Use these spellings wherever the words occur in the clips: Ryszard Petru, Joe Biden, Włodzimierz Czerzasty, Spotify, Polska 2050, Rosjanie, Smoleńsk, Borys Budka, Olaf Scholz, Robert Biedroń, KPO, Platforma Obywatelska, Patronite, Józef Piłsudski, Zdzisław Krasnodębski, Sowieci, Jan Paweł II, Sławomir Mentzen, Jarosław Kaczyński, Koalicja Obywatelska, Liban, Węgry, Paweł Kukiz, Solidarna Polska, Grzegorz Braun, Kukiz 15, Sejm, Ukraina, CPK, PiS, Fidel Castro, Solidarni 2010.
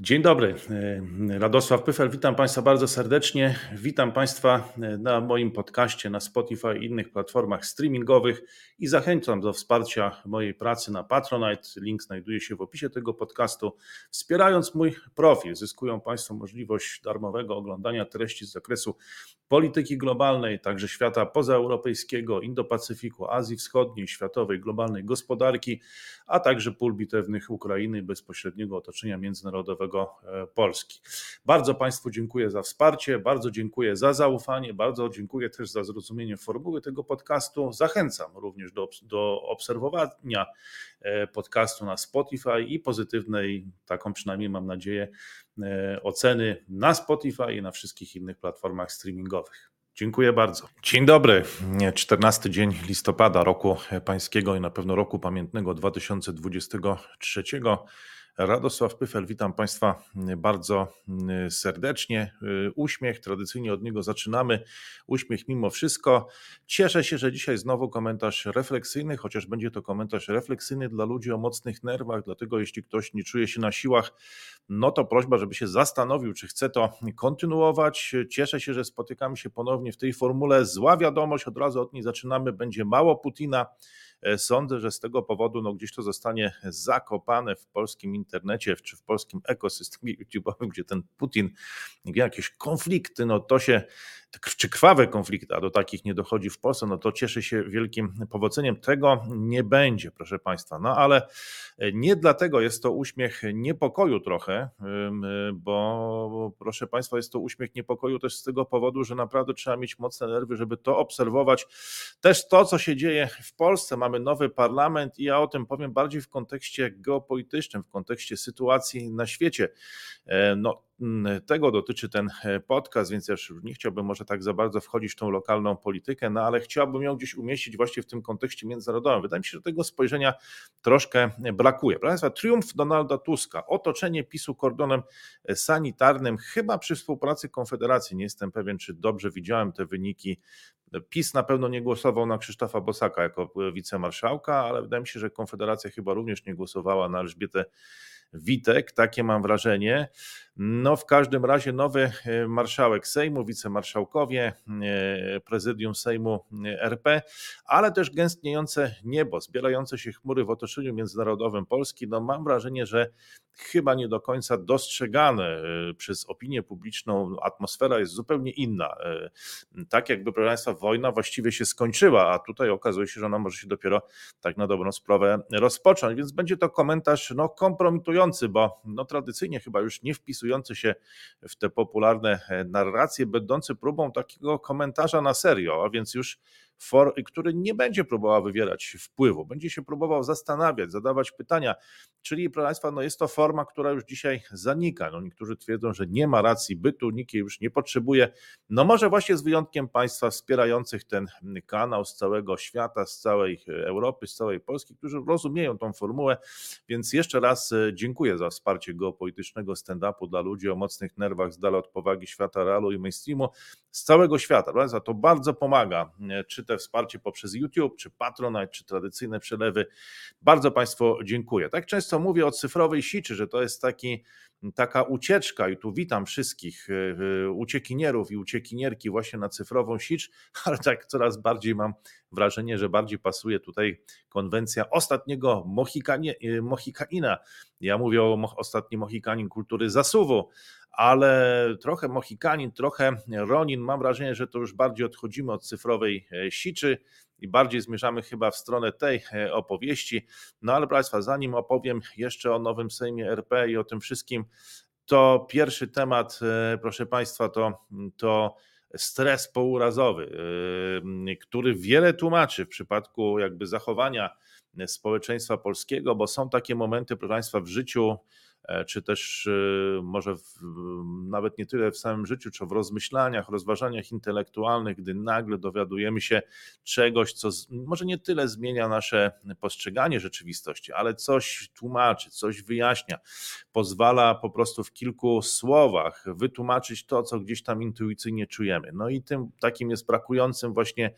Dzień dobry, Radosław Pyffel, witam Państwa bardzo serdecznie. Witam Państwa na moim podcaście, na Spotify i innych platformach streamingowych i zachęcam do wsparcia mojej pracy na Patronite. Link znajduje się w opisie tego podcastu. Wspierając mój profil, zyskują Państwo możliwość darmowego oglądania treści z zakresu polityki globalnej, także świata pozaeuropejskiego, Indo-Pacyfiku, Azji Wschodniej, światowej, globalnej gospodarki, a także pól bitewnych Ukrainy, bezpośredniego otoczenia międzynarodowego Polski. Bardzo Państwu dziękuję za wsparcie, bardzo dziękuję za zaufanie, bardzo dziękuję też za zrozumienie formuły tego podcastu. Zachęcam również do obserwowania podcastu na Spotify i pozytywnej, taką przynajmniej mam nadzieję, oceny na Spotify i na wszystkich innych platformach streamingowych. Dziękuję bardzo. Dzień dobry. 14 dzień listopada roku pańskiego i na pewno roku pamiętnego 2023. Radosław Pyffel, witam Państwa bardzo serdecznie. Uśmiech, tradycyjnie od niego zaczynamy. Uśmiech mimo wszystko. Cieszę się, że dzisiaj znowu komentarz refleksyjny, chociaż będzie to komentarz refleksyjny dla ludzi o mocnych nerwach, dlatego jeśli ktoś nie czuje się na siłach, no to prośba, żeby się zastanowił, czy chce to kontynuować. Cieszę się, że spotykamy się ponownie w tej formule. Zła wiadomość, od razu od niej zaczynamy. Będzie mało Putina. Sądzę, że z tego powodu gdzieś to zostanie zakopane w polskim internecie czy w polskim ekosystemie YouTube'owym, gdzie ten Putin, jakieś konflikty, to się, czy krwawe konflikty, a do takich nie dochodzi w Polsce, to cieszy się wielkim powodzeniem. Tego nie będzie, proszę Państwa. Ale nie dlatego jest to uśmiech niepokoju trochę, bo proszę Państwa, jest to uśmiech niepokoju też z tego powodu, że naprawdę trzeba mieć mocne nerwy, żeby to obserwować. Też to, co się dzieje w Polsce, mamy nowy parlament i ja o tym powiem bardziej w kontekście geopolitycznym, w kontekście sytuacji na świecie. Tego dotyczy ten podcast, więc ja już nie chciałbym może tak za bardzo wchodzić w tą lokalną politykę, ale chciałbym ją gdzieś umieścić właśnie w tym kontekście międzynarodowym. Wydaje mi się, że tego spojrzenia troszkę brakuje. Proszę Państwa, triumf Donalda Tuska, otoczenie PiS-u kordonem sanitarnym, chyba przy współpracy Konfederacji. Nie jestem pewien, czy dobrze widziałem te wyniki. PiS na pewno nie głosował na Krzysztofa Bosaka jako wicemarszałka, ale wydaje mi się, że Konfederacja chyba również nie głosowała na Elżbietę Witek, takie mam wrażenie. W każdym razie nowy marszałek Sejmu, wicemarszałkowie, prezydium Sejmu RP, ale też gęstniejące niebo, zbierające się chmury w otoczeniu międzynarodowym Polski. Mam wrażenie, że chyba nie do końca dostrzegane przez opinię publiczną, atmosfera jest zupełnie inna. Tak jakby, proszę Państwa, wojna właściwie się skończyła, a tutaj okazuje się, że ona może się dopiero tak na dobrą sprawę rozpocząć, więc będzie to komentarz kompromitujący, bo tradycyjnie chyba już nie wpisujący się w te popularne narracje, będący próbą takiego komentarza na serio, a więc już który nie będzie próbował wywierać wpływu, będzie się próbował zastanawiać, zadawać pytania, czyli proszę Państwa, jest to forma, która już dzisiaj zanika. Niektórzy twierdzą, że nie ma racji bytu, nikt jej już nie potrzebuje, może właśnie z wyjątkiem państwa wspierających ten kanał z całego świata, z całej Europy, z całej Polski, którzy rozumieją tą formułę, więc jeszcze raz dziękuję za wsparcie geopolitycznego stand-upu dla ludzi o mocnych nerwach, z dala od powagi świata realu i mainstreamu, z całego świata, prawda? To bardzo pomaga, czy te wsparcie poprzez YouTube, czy Patronite, czy tradycyjne przelewy. Bardzo Państwu dziękuję. Tak często mówię o cyfrowej siczy, że to jest taka ucieczka i tu witam wszystkich uciekinierów i uciekinierki właśnie na cyfrową sicz, ale tak coraz bardziej mam wrażenie, że bardziej pasuje tutaj konwencja ostatniego Mohikanina. Ja mówię o ostatnim Mohikanin kultury zasuwu, ale trochę Mohikanin, trochę Ronin. Mam wrażenie, że to już bardziej odchodzimy od cyfrowej siczy i bardziej zmierzamy chyba w stronę tej opowieści. Ale Państwa, zanim opowiem jeszcze o nowym Sejmie RP i o tym wszystkim, to pierwszy temat, proszę Państwa, to stres pourazowy, który wiele tłumaczy w przypadku jakby zachowania społeczeństwa polskiego, bo są takie momenty, proszę Państwa, w życiu, czy też może nawet nie tyle w samym życiu, czy w rozmyślaniach, rozważaniach intelektualnych, gdy nagle dowiadujemy się czegoś, co może nie tyle zmienia nasze postrzeganie rzeczywistości, ale coś tłumaczy, coś wyjaśnia, pozwala po prostu w kilku słowach wytłumaczyć to, co gdzieś tam intuicyjnie czujemy. I tym takim jest brakującym właśnie,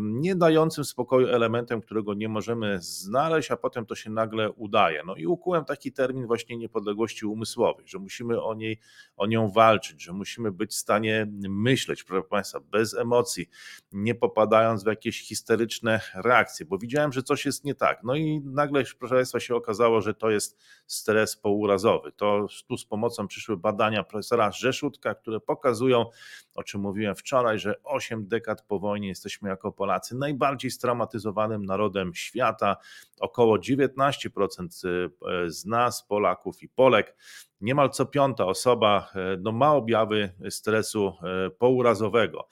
nie dającym spokoju elementem, którego nie możemy znaleźć, a potem to się nagle udaje. I ukułem taki termin właśnie niepodległości umysłowej, że musimy o nią walczyć, że musimy być w stanie myśleć, proszę Państwa, bez emocji, nie popadając w jakieś histeryczne reakcje, bo widziałem, że coś jest nie tak. No i nagle, proszę Państwa, się okazało, że to jest stres pourazowy. To tu z pomocą przyszły badania profesora Rzeszutka, które pokazują, o czym mówiłem wczoraj, że 8 dekad po wojnie jesteśmy jako Polacy najbardziej straumatyzowanym narodem świata. Około 19% z nas, Polaków i Polek, niemal co piąta osoba ma objawy stresu pourazowego.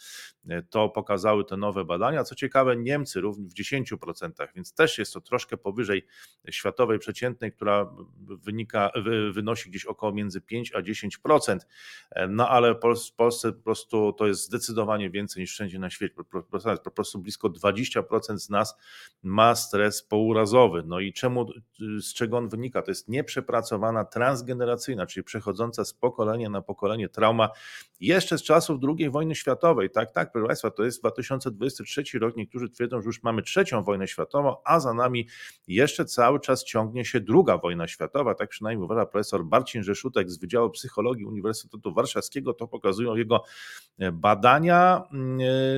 To pokazały te nowe badania. Co ciekawe, Niemcy również w 10%, więc też jest to troszkę powyżej światowej przeciętnej, która wynosi gdzieś około między 5 a 10%. No ale w Polsce po prostu to jest zdecydowanie więcej niż wszędzie na świecie. Po prostu blisko 20% z nas ma stres pourazowy. No i z czego on wynika? To jest nieprzepracowana, transgeneracyjna, czyli przechodząca z pokolenia na pokolenie trauma jeszcze z czasów II wojny światowej. Tak, proszę Państwa, to jest 2023 rok. Niektórzy twierdzą, że już mamy trzecią wojnę światową, a za nami jeszcze cały czas ciągnie się druga wojna światowa. Tak przynajmniej uważa profesor Marcin Rzeszutek z Wydziału Psychologii Uniwersytetu Warszawskiego. To pokazują jego badania.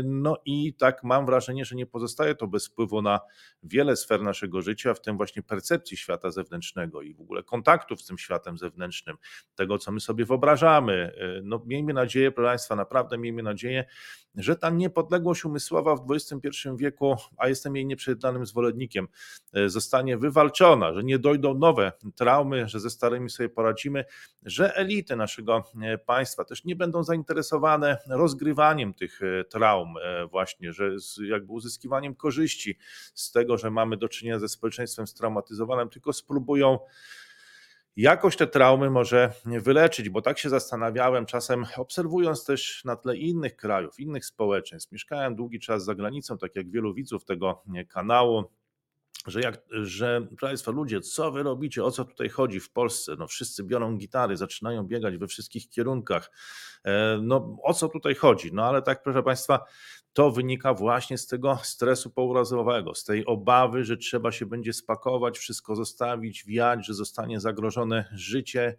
No i tak mam wrażenie, że nie pozostaje to bez wpływu na wiele sfer naszego życia, w tym właśnie percepcji świata zewnętrznego i w ogóle kontaktów z tym światem zewnętrznym, tego, co my sobie wyobrażamy. No miejmy nadzieję, proszę Państwa, naprawdę miejmy nadzieję, że ta niepodległość umysłowa w XXI wieku, a jestem jej nieprzejednanym zwolennikiem, zostanie wywalczona, że nie dojdą nowe traumy, że ze starymi sobie poradzimy, że elity naszego państwa też nie będą zainteresowane rozgrywaniem tych traum właśnie, że jakby uzyskiwaniem korzyści z tego, że mamy do czynienia ze społeczeństwem straumatyzowanym, tylko spróbują jakoś te traumy może wyleczyć, bo tak się zastanawiałem czasem, obserwując też na tle innych krajów, innych społeczeństw. Mieszkałem długi czas za granicą, tak jak wielu widzów tego kanału, że Państwo ludzie, co wy robicie, o co tutaj chodzi w Polsce? No wszyscy biorą gitary, zaczynają biegać we wszystkich kierunkach. No o co tutaj chodzi? No ale tak, proszę Państwa, to wynika właśnie z tego stresu pourazowego, z tej obawy, że trzeba się będzie spakować, wszystko zostawić, wiać, że zostanie zagrożone życie,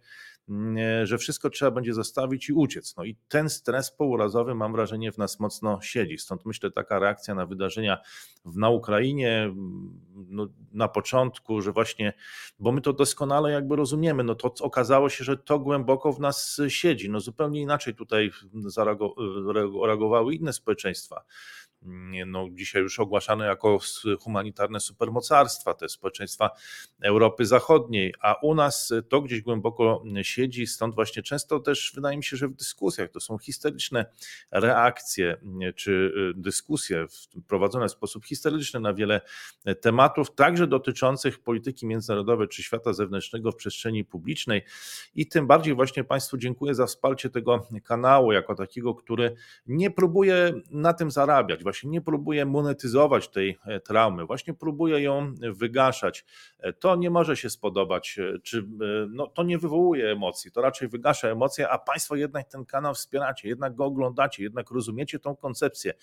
że wszystko trzeba będzie zostawić i uciec. No i ten stres pourazowy, mam wrażenie, w nas mocno siedzi. Stąd myślę, taka reakcja na wydarzenia na Ukrainie, no, na początku, że właśnie, bo my to doskonale jakby rozumiemy, no to okazało się, że to głęboko w nas siedzi. No zupełnie inaczej tutaj reagowały inne społeczeństwa. No, dzisiaj już ogłaszane jako humanitarne supermocarstwa, te społeczeństwa Europy Zachodniej, a u nas to gdzieś głęboko siedzi, stąd właśnie często też wydaje mi się, że w dyskusjach to są historyczne reakcje czy dyskusje prowadzone w sposób historyczny na wiele tematów, także dotyczących polityki międzynarodowej czy świata zewnętrznego w przestrzeni publicznej i tym bardziej właśnie Państwu dziękuję za wsparcie tego kanału jako takiego, który nie próbuje na tym zarabiać, właśnie nie próbuje monetyzować tej traumy, właśnie próbuje ją wygaszać. To nie może się spodobać, czy no, to nie wywołuje emocji, to raczej wygasza emocje, a Państwo jednak ten kanał wspieracie, jednak go oglądacie, jednak rozumiecie tą koncepcję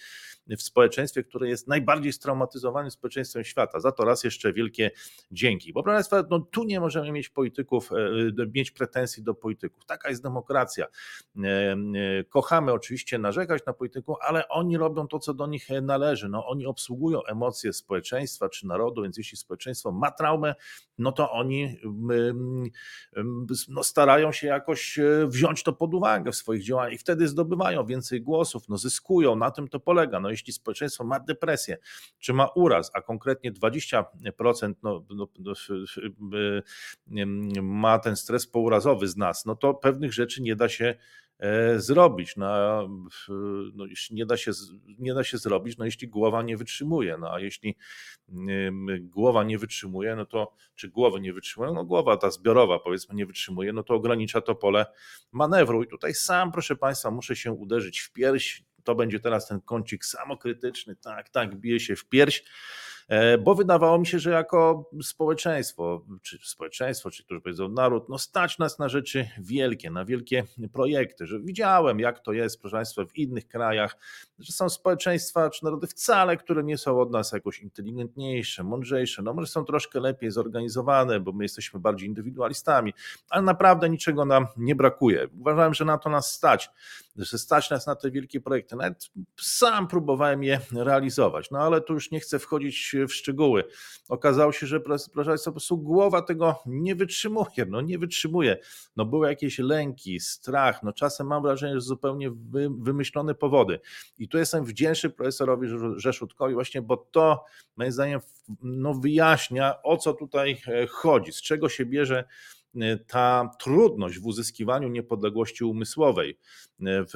w społeczeństwie, które jest najbardziej straumatyzowanym społeczeństwem świata. Za to raz jeszcze wielkie dzięki. Bo proszę Państwa, no, tu nie możemy mieć polityków, mieć pretensji do polityków. Taka jest demokracja. Kochamy oczywiście narzekać na polityków, ale oni robią to, co do nich należy. No, oni obsługują emocje społeczeństwa czy narodu, więc jeśli społeczeństwo ma traumę, no to oni no, starają się jakoś wziąć to pod uwagę w swoich działaniach i wtedy zdobywają więcej głosów, no, zyskują, na tym to polega. No, jeśli społeczeństwo ma depresję czy ma uraz, a konkretnie 20% ma ten stres pourazowy z nas, no to pewnych rzeczy nie da się zrobić, no nie da się zrobić, no jeśli głowa nie wytrzymuje, no a jeśli głowa nie wytrzymuje, no to, czy głowy nie wytrzymuje, no głowa ta zbiorowa powiedzmy nie wytrzymuje, no to ogranicza to pole manewru i tutaj sam, proszę Państwa, muszę się uderzyć w pierś, to będzie teraz ten kącik samokrytyczny, tak, bije się w pierś, bo wydawało mi się, że jako społeczeństwo, czy którzy powiedzą naród, no stać nas na rzeczy wielkie, na wielkie projekty, że widziałem, jak to jest, proszę Państwa, w innych krajach, że są społeczeństwa czy narody wcale, które nie są od nas jakoś inteligentniejsze, mądrzejsze, no może są troszkę lepiej zorganizowane, bo my jesteśmy bardziej indywidualistami, ale naprawdę niczego nam nie brakuje. Uważałem, że na to nas stać, że stać nas na te wielkie projekty. Nawet sam próbowałem je realizować, no ale tu już nie chcę wchodzić w szczegóły. Okazało się, że proszę Państwa, po prostu głowa tego nie wytrzymuje, No były jakieś lęki, strach, no czasem mam wrażenie, że zupełnie wymyślone powody. I tu jestem wdzięczny profesorowi Rzeszutkowi właśnie, bo to moim zdaniem no, wyjaśnia, o co tutaj chodzi, z czego się bierze ta trudność w uzyskiwaniu niepodległości umysłowej, w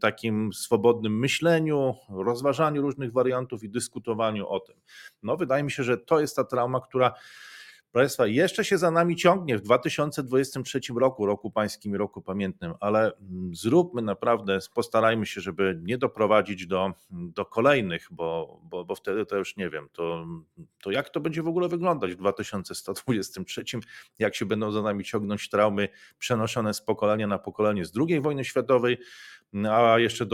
takim swobodnym myśleniu, rozważaniu różnych wariantów i dyskutowaniu o tym. No wydaje mi się, że to jest ta trauma, która proszę Państwa, jeszcze się za nami ciągnie w 2023 roku, roku pańskim i roku pamiętnym, ale zróbmy naprawdę, postarajmy się, żeby nie doprowadzić do kolejnych, bo wtedy to już nie wiem, to jak to będzie w ogóle wyglądać w 2123, jak się będą za nami ciągnąć traumy przenoszone z pokolenia na pokolenie z II wojny światowej, a jeszcze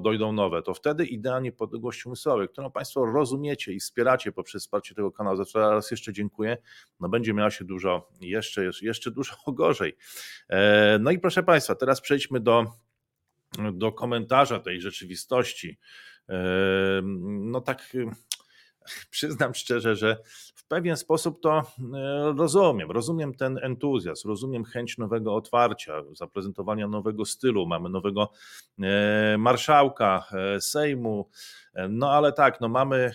dojdą nowe, to wtedy idea niepodległości umysłowej, którą Państwo rozumiecie i wspieracie poprzez wsparcie tego kanału, za co raz jeszcze dziękuję, no będzie miała się dużo, jeszcze dużo gorzej. No i proszę Państwa, teraz przejdźmy do komentarza tej rzeczywistości. No tak przyznam szczerze, że w pewien sposób to rozumiem. Rozumiem ten entuzjazm, rozumiem chęć nowego otwarcia, zaprezentowania nowego stylu. Mamy nowego marszałka Sejmu. No ale tak, no mamy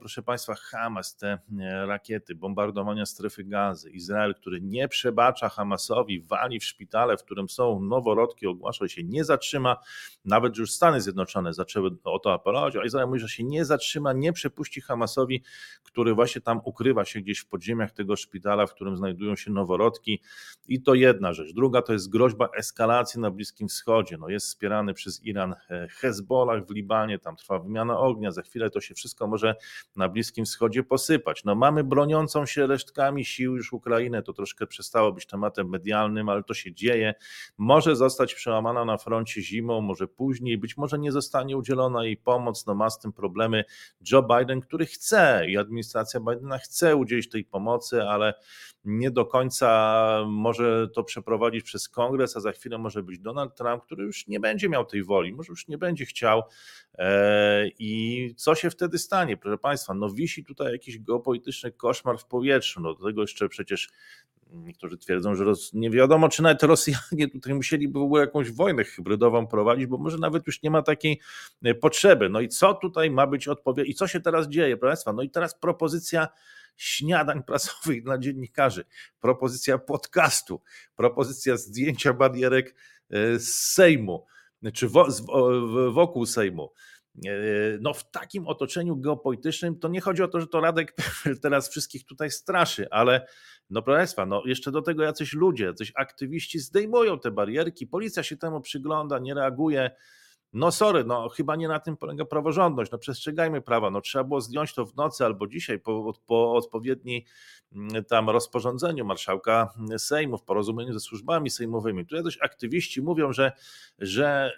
proszę Państwa Hamas, te rakiety, bombardowania strefy gazy, Izrael, który nie przebacza Hamasowi, wali w szpitale, w którym są noworodki, ogłasza się, nie zatrzyma, nawet już Stany Zjednoczone zaczęły o to apelować, a Izrael mówi, że się nie zatrzyma, nie przepuści Hamasowi, który właśnie tam ukrywa się gdzieś w podziemiach tego szpitala, w którym znajdują się noworodki. I to jedna rzecz. Druga to jest groźba eskalacji na Bliskim Wschodzie. No jest wspierany przez Iran Hezbollah w Libanie, tam trwa wymiana ognia, za chwilę to się wszystko może na Bliskim Wschodzie posypać. No mamy broniącą się resztkami sił już Ukrainę, to troszkę przestało być tematem medialnym, ale to się dzieje. Może zostać przełamana na froncie zimą, może później, być może nie zostanie udzielona jej pomoc, no ma z tym problemy Joe Biden, który chce i administracja Bidena chce udzielić tej pomocy, ale nie do końca może to przeprowadzić przez Kongres, a za chwilę może być Donald Trump, który już nie będzie miał tej woli, może już nie będzie chciał. I co się wtedy stanie, proszę Państwa? No wisi tutaj jakiś geopolityczny koszmar w powietrzu, no do tego jeszcze przecież niektórzy twierdzą, że nie wiadomo, czy nawet Rosjanie tutaj musieliby w ogóle jakąś wojnę hybrydową prowadzić, bo może nawet już nie ma takiej potrzeby. No i co tutaj ma być odpowiedź? I co się teraz dzieje, proszę Państwa? No i teraz propozycja śniadań prasowych dla dziennikarzy, propozycja podcastu, propozycja zdjęcia barierek z Sejmu, czy wokół Sejmu. No w takim otoczeniu geopolitycznym to nie chodzi o to, że to Radek teraz wszystkich tutaj straszy, ale no proszę Państwa, no jeszcze do tego jacyś ludzie, jacyś aktywiści zdejmują te barierki, policja się temu przygląda, nie reaguje. No sorry, no chyba nie na tym polega praworządność, no przestrzegajmy prawa, no trzeba było zdjąć to w nocy albo dzisiaj po odpowiedniej tam rozporządzeniu marszałka Sejmu w porozumieniu ze służbami sejmowymi. Tutaj też aktywiści mówią, że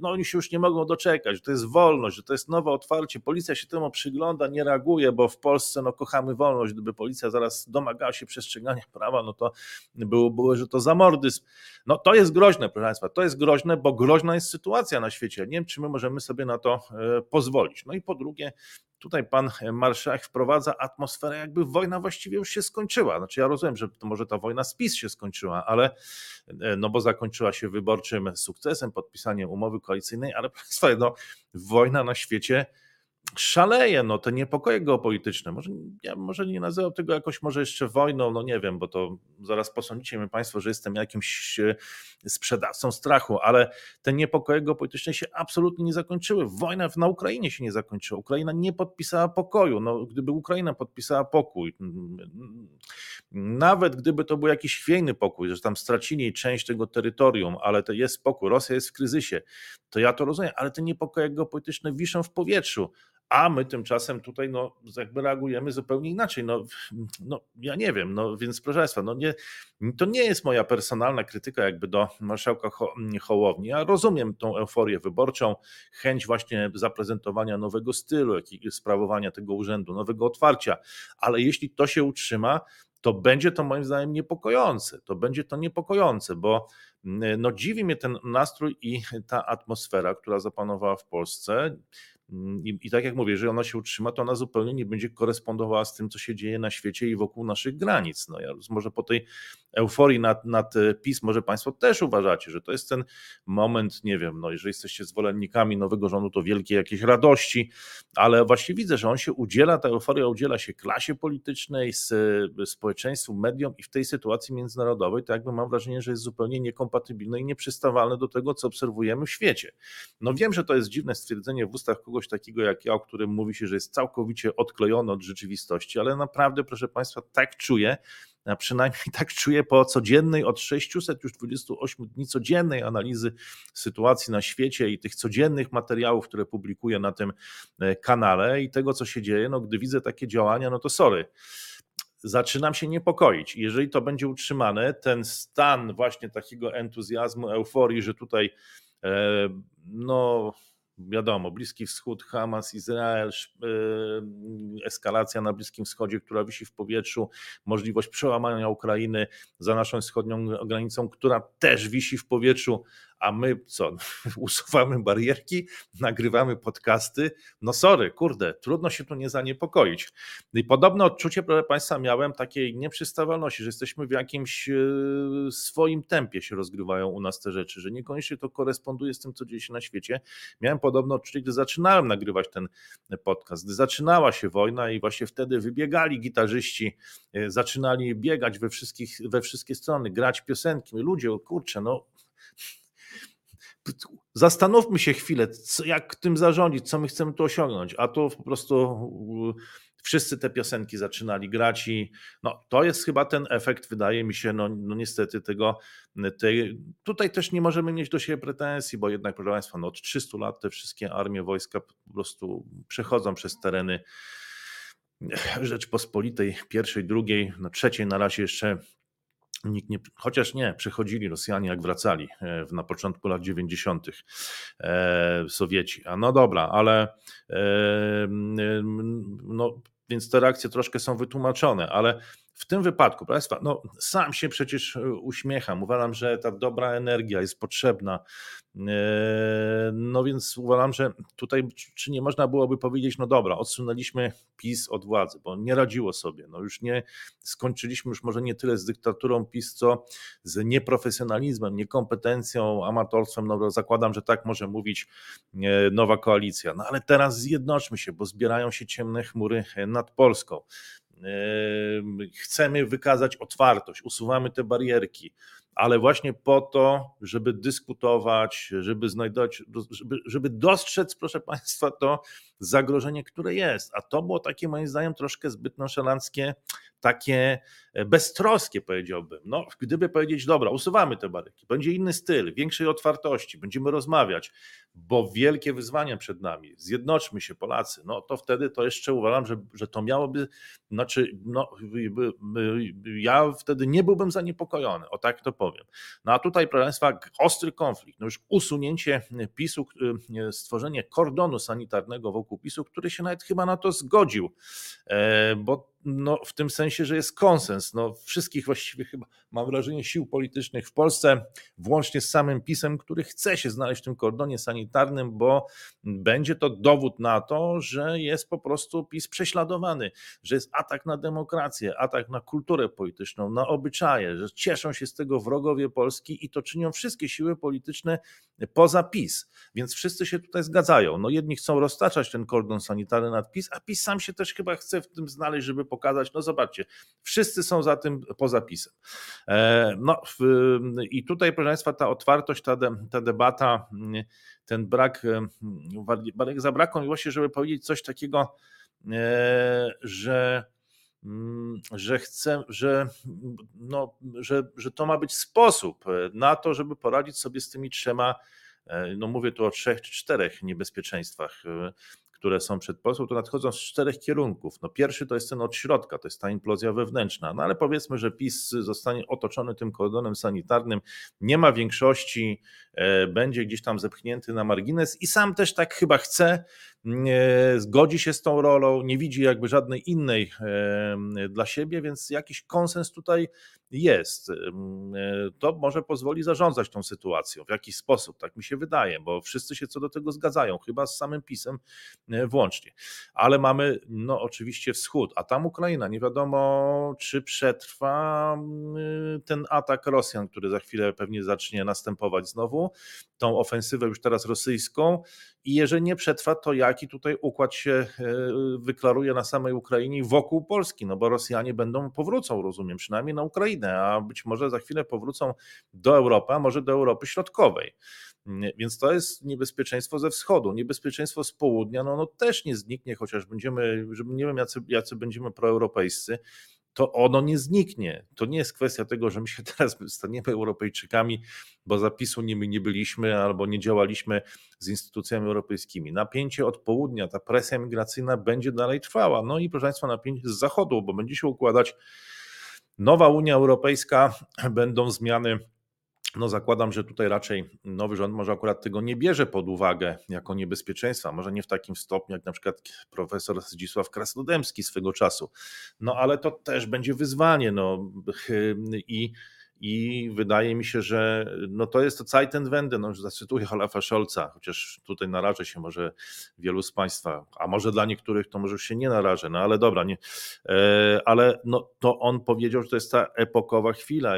no oni się już nie mogą doczekać, że to jest wolność, że to jest nowe otwarcie, policja się temu przygląda, nie reaguje, bo w Polsce no kochamy wolność, gdyby policja zaraz domagała się przestrzegania prawa, no to było, że to zamordyzm. No to jest groźne, proszę Państwa, to jest groźne, bo groźna jest sytuacja na świecie. Nie wiem, czy my możemy sobie na to pozwolić. No i po drugie, tutaj pan marszałek wprowadza atmosferę, jakby wojna właściwie już się skończyła. Znaczy ja rozumiem, że to może ta wojna z PiS się skończyła, ale no bo zakończyła się wyborczym sukcesem, podpisaniem umowy koalicyjnej, ale no, wojna na świecie szaleje, no te niepokoje geopolityczne, może nie nazywam tego jakoś może jeszcze wojną, no nie wiem, bo to zaraz posądzicie mnie Państwo, że jestem jakimś sprzedawcą strachu, ale te niepokoje geopolityczne się absolutnie nie zakończyły, wojna na Ukrainie się nie zakończyła, Ukraina nie podpisała pokoju, no gdyby Ukraina podpisała pokój, nawet gdyby to był jakiś chwiejny pokój, że tam stracili część tego terytorium, ale to jest pokój, Rosja jest w kryzysie, to ja to rozumiem, ale te niepokoje geopolityczne wiszą w powietrzu, a my tymczasem tutaj jakby reagujemy zupełnie inaczej. Ja nie wiem, więc proszę Państwa, to nie jest moja personalna krytyka jakby do marszałka Hołowni. Ja rozumiem tą euforię wyborczą, chęć właśnie zaprezentowania nowego stylu, sprawowania tego urzędu, nowego otwarcia, ale jeśli to się utrzyma, to będzie to moim zdaniem niepokojące. To będzie to niepokojące, bo dziwi mnie ten nastrój i ta atmosfera, która zapanowała w Polsce. I tak jak mówię, jeżeli ona się utrzyma, to ona zupełnie nie będzie korespondowała z tym, co się dzieje na świecie i wokół naszych granic. Ja może po tej euforii nad PiS, może Państwo też uważacie, że to jest ten moment, nie wiem, jeżeli jesteście zwolennikami nowego rządu, to wielkie jakieś radości, ale właśnie widzę, że on się udziela, ta euforia udziela się klasie politycznej, społeczeństwu, mediom i w tej sytuacji międzynarodowej to jakby mam wrażenie, że jest zupełnie niekompatybilne i nieprzystawalne do tego, co obserwujemy w świecie. Wiem, że to jest dziwne stwierdzenie w ustach kogoś takiego jak ja, o którym mówi się, że jest całkowicie odklejony od rzeczywistości, ale naprawdę, proszę Państwa, tak czuję, a przynajmniej tak czuję po codziennej od 628 dni codziennej analizy sytuacji na świecie i tych codziennych materiałów, które publikuję na tym kanale i tego, co się dzieje, gdy widzę takie działania, to sorry. Zaczynam się niepokoić. Jeżeli to będzie utrzymane, ten stan właśnie takiego entuzjazmu, euforii, że tutaj wiadomo, Bliski Wschód, Hamas, Izrael, eskalacja na Bliskim Wschodzie, która wisi w powietrzu, możliwość przełamania Ukrainy za naszą wschodnią granicą, która też wisi w powietrzu, a my usuwamy barierki, nagrywamy podcasty, trudno się tu nie zaniepokoić. I podobne odczucie, proszę Państwa, miałem takiej nieprzystawalności, że jesteśmy w jakimś swoim tempie się rozgrywają u nas te rzeczy, że niekoniecznie to koresponduje z tym, co dzieje się na świecie. Miałem podobne odczucie, gdy zaczynałem nagrywać ten podcast, gdy zaczynała się wojna i właśnie wtedy wybiegali gitarzyści, zaczynali biegać we wszystkie strony, grać piosenki. Ludzie, zastanówmy się chwilę, jak tym zarządzić, co my chcemy tu osiągnąć, a tu po prostu wszyscy te piosenki zaczynali grać i to jest chyba ten efekt, wydaje mi się, niestety tego, tutaj też nie możemy mieć do siebie pretensji, bo jednak, proszę Państwa, od 300 lat te wszystkie armie, wojska po prostu przechodzą przez tereny Rzeczpospolitej, pierwszej, drugiej, trzeciej na razie jeszcze nikt nie, chociaż nie, przechodzili Rosjanie jak wracali na początku lat 90. Sowieci. Więc te reakcje troszkę są wytłumaczone, ale w tym wypadku, Państwa, sam się przecież uśmiecham, uważam, że ta dobra energia jest potrzebna, więc uważam, że tutaj czy nie można byłoby powiedzieć, odsunęliśmy PiS od władzy, bo nie radziło sobie, już może nie tyle z dyktaturą PiS, co z nieprofesjonalizmem, niekompetencją, amatorstwem, zakładam, że tak może mówić nowa koalicja, ale teraz zjednoczmy się, bo zbierają się ciemne chmury nad Polską. Chcemy wykazać otwartość, usuwamy te barierki, ale właśnie po to, żeby dyskutować, żeby dostrzec, proszę Państwa, to zagrożenie, które jest. A to było takie, moim zdaniem, troszkę zbyt nonszalanckie, takie beztroskie, powiedziałbym. Gdyby powiedzieć, usuwamy te barierki, będzie inny styl, większej otwartości, będziemy rozmawiać, bo wielkie wyzwania przed nami, zjednoczmy się Polacy, to wtedy to jeszcze uważam, że to miałoby, ja wtedy nie byłbym zaniepokojony, o tak to powiem. A tutaj, proszę Państwa, ostry konflikt, już usunięcie PiS-u, stworzenie kordonu sanitarnego wokół PiS-u, który się nawet chyba na to zgodził, bo w tym sensie, że jest konsens. Wszystkich właściwie chyba, mam wrażenie, sił politycznych w Polsce, włącznie z samym PiS-em, który chce się znaleźć w tym kordonie sanitarnym, bo będzie to dowód na to, że jest po prostu PiS prześladowany, że jest atak na demokrację, atak na kulturę polityczną, na obyczaje, że cieszą się z tego wrogowie Polski i to czynią wszystkie siły polityczne poza PiS. Więc wszyscy się tutaj zgadzają. Jedni chcą roztaczać ten kordon sanitarny nad PiS, a PiS sam się też chyba chce w tym znaleźć, żeby pokazać, zobaczcie, wszyscy są za tym poza PiS-em. I tutaj, proszę Państwa, ta otwartość, ta debata, ten zabrakło mi właśnie, żeby powiedzieć coś takiego, że to ma być sposób na to, żeby poradzić sobie z tymi trzema, mówię tu o 3 czy 4 niebezpieczeństwach, które są przed Polską, to nadchodzą z czterech kierunków. No pierwszy to jest ten od środka, to jest ta implozja wewnętrzna, no ale powiedzmy, że PiS zostanie otoczony tym kordonem sanitarnym, nie ma większości, będzie gdzieś tam zepchnięty na margines i sam też tak chyba chce, zgodzi się z tą rolą, nie widzi jakby żadnej innej dla siebie, więc jakiś konsens tutaj jest. To może pozwoli zarządzać tą sytuacją w jakiś sposób, tak mi się wydaje, bo wszyscy się co do tego zgadzają, chyba z samym PiS-em włącznie. Ale mamy no oczywiście wschód, a tam Ukraina, nie wiadomo czy przetrwa ten atak Rosjan, który za chwilę pewnie zacznie następować znowu, tą ofensywę już teraz rosyjską i jeżeli nie przetrwa, to jaki tutaj układ się wyklaruje na samej Ukrainie wokół Polski, no bo Rosjanie powrócą, rozumiem, przynajmniej na Ukrainę, a być może za chwilę powrócą do Europy, a może do Europy Środkowej. Więc to jest niebezpieczeństwo ze wschodu, niebezpieczeństwo z południa, no też nie zniknie, chociaż będziemy, żeby nie wiem jacy będziemy proeuropejscy, to ono nie zniknie. To nie jest kwestia tego, że my się teraz staniemy Europejczykami, bo zapisu nie byliśmy albo nie działaliśmy z instytucjami europejskimi. Napięcie od południa, ta presja migracyjna będzie dalej trwała. No i proszę Państwa, napięcie z zachodu, bo będzie się układać nowa Unia Europejska, będą zmiany. No zakładam, że tutaj raczej nowy rząd może akurat tego nie bierze pod uwagę jako niebezpieczeństwa, może nie w takim stopniu jak na przykład profesor Zdzisław Krasnodębski swego czasu, no ale to też będzie wyzwanie no i wydaje mi się, że no to jest to Zeitenwende, no już zacytuję Olafa Scholza, chociaż tutaj narażę się może wielu z Państwa, a może dla niektórych to może już się nie narażę, no ale dobra, nie, ale no to on powiedział, że to jest ta epokowa chwila,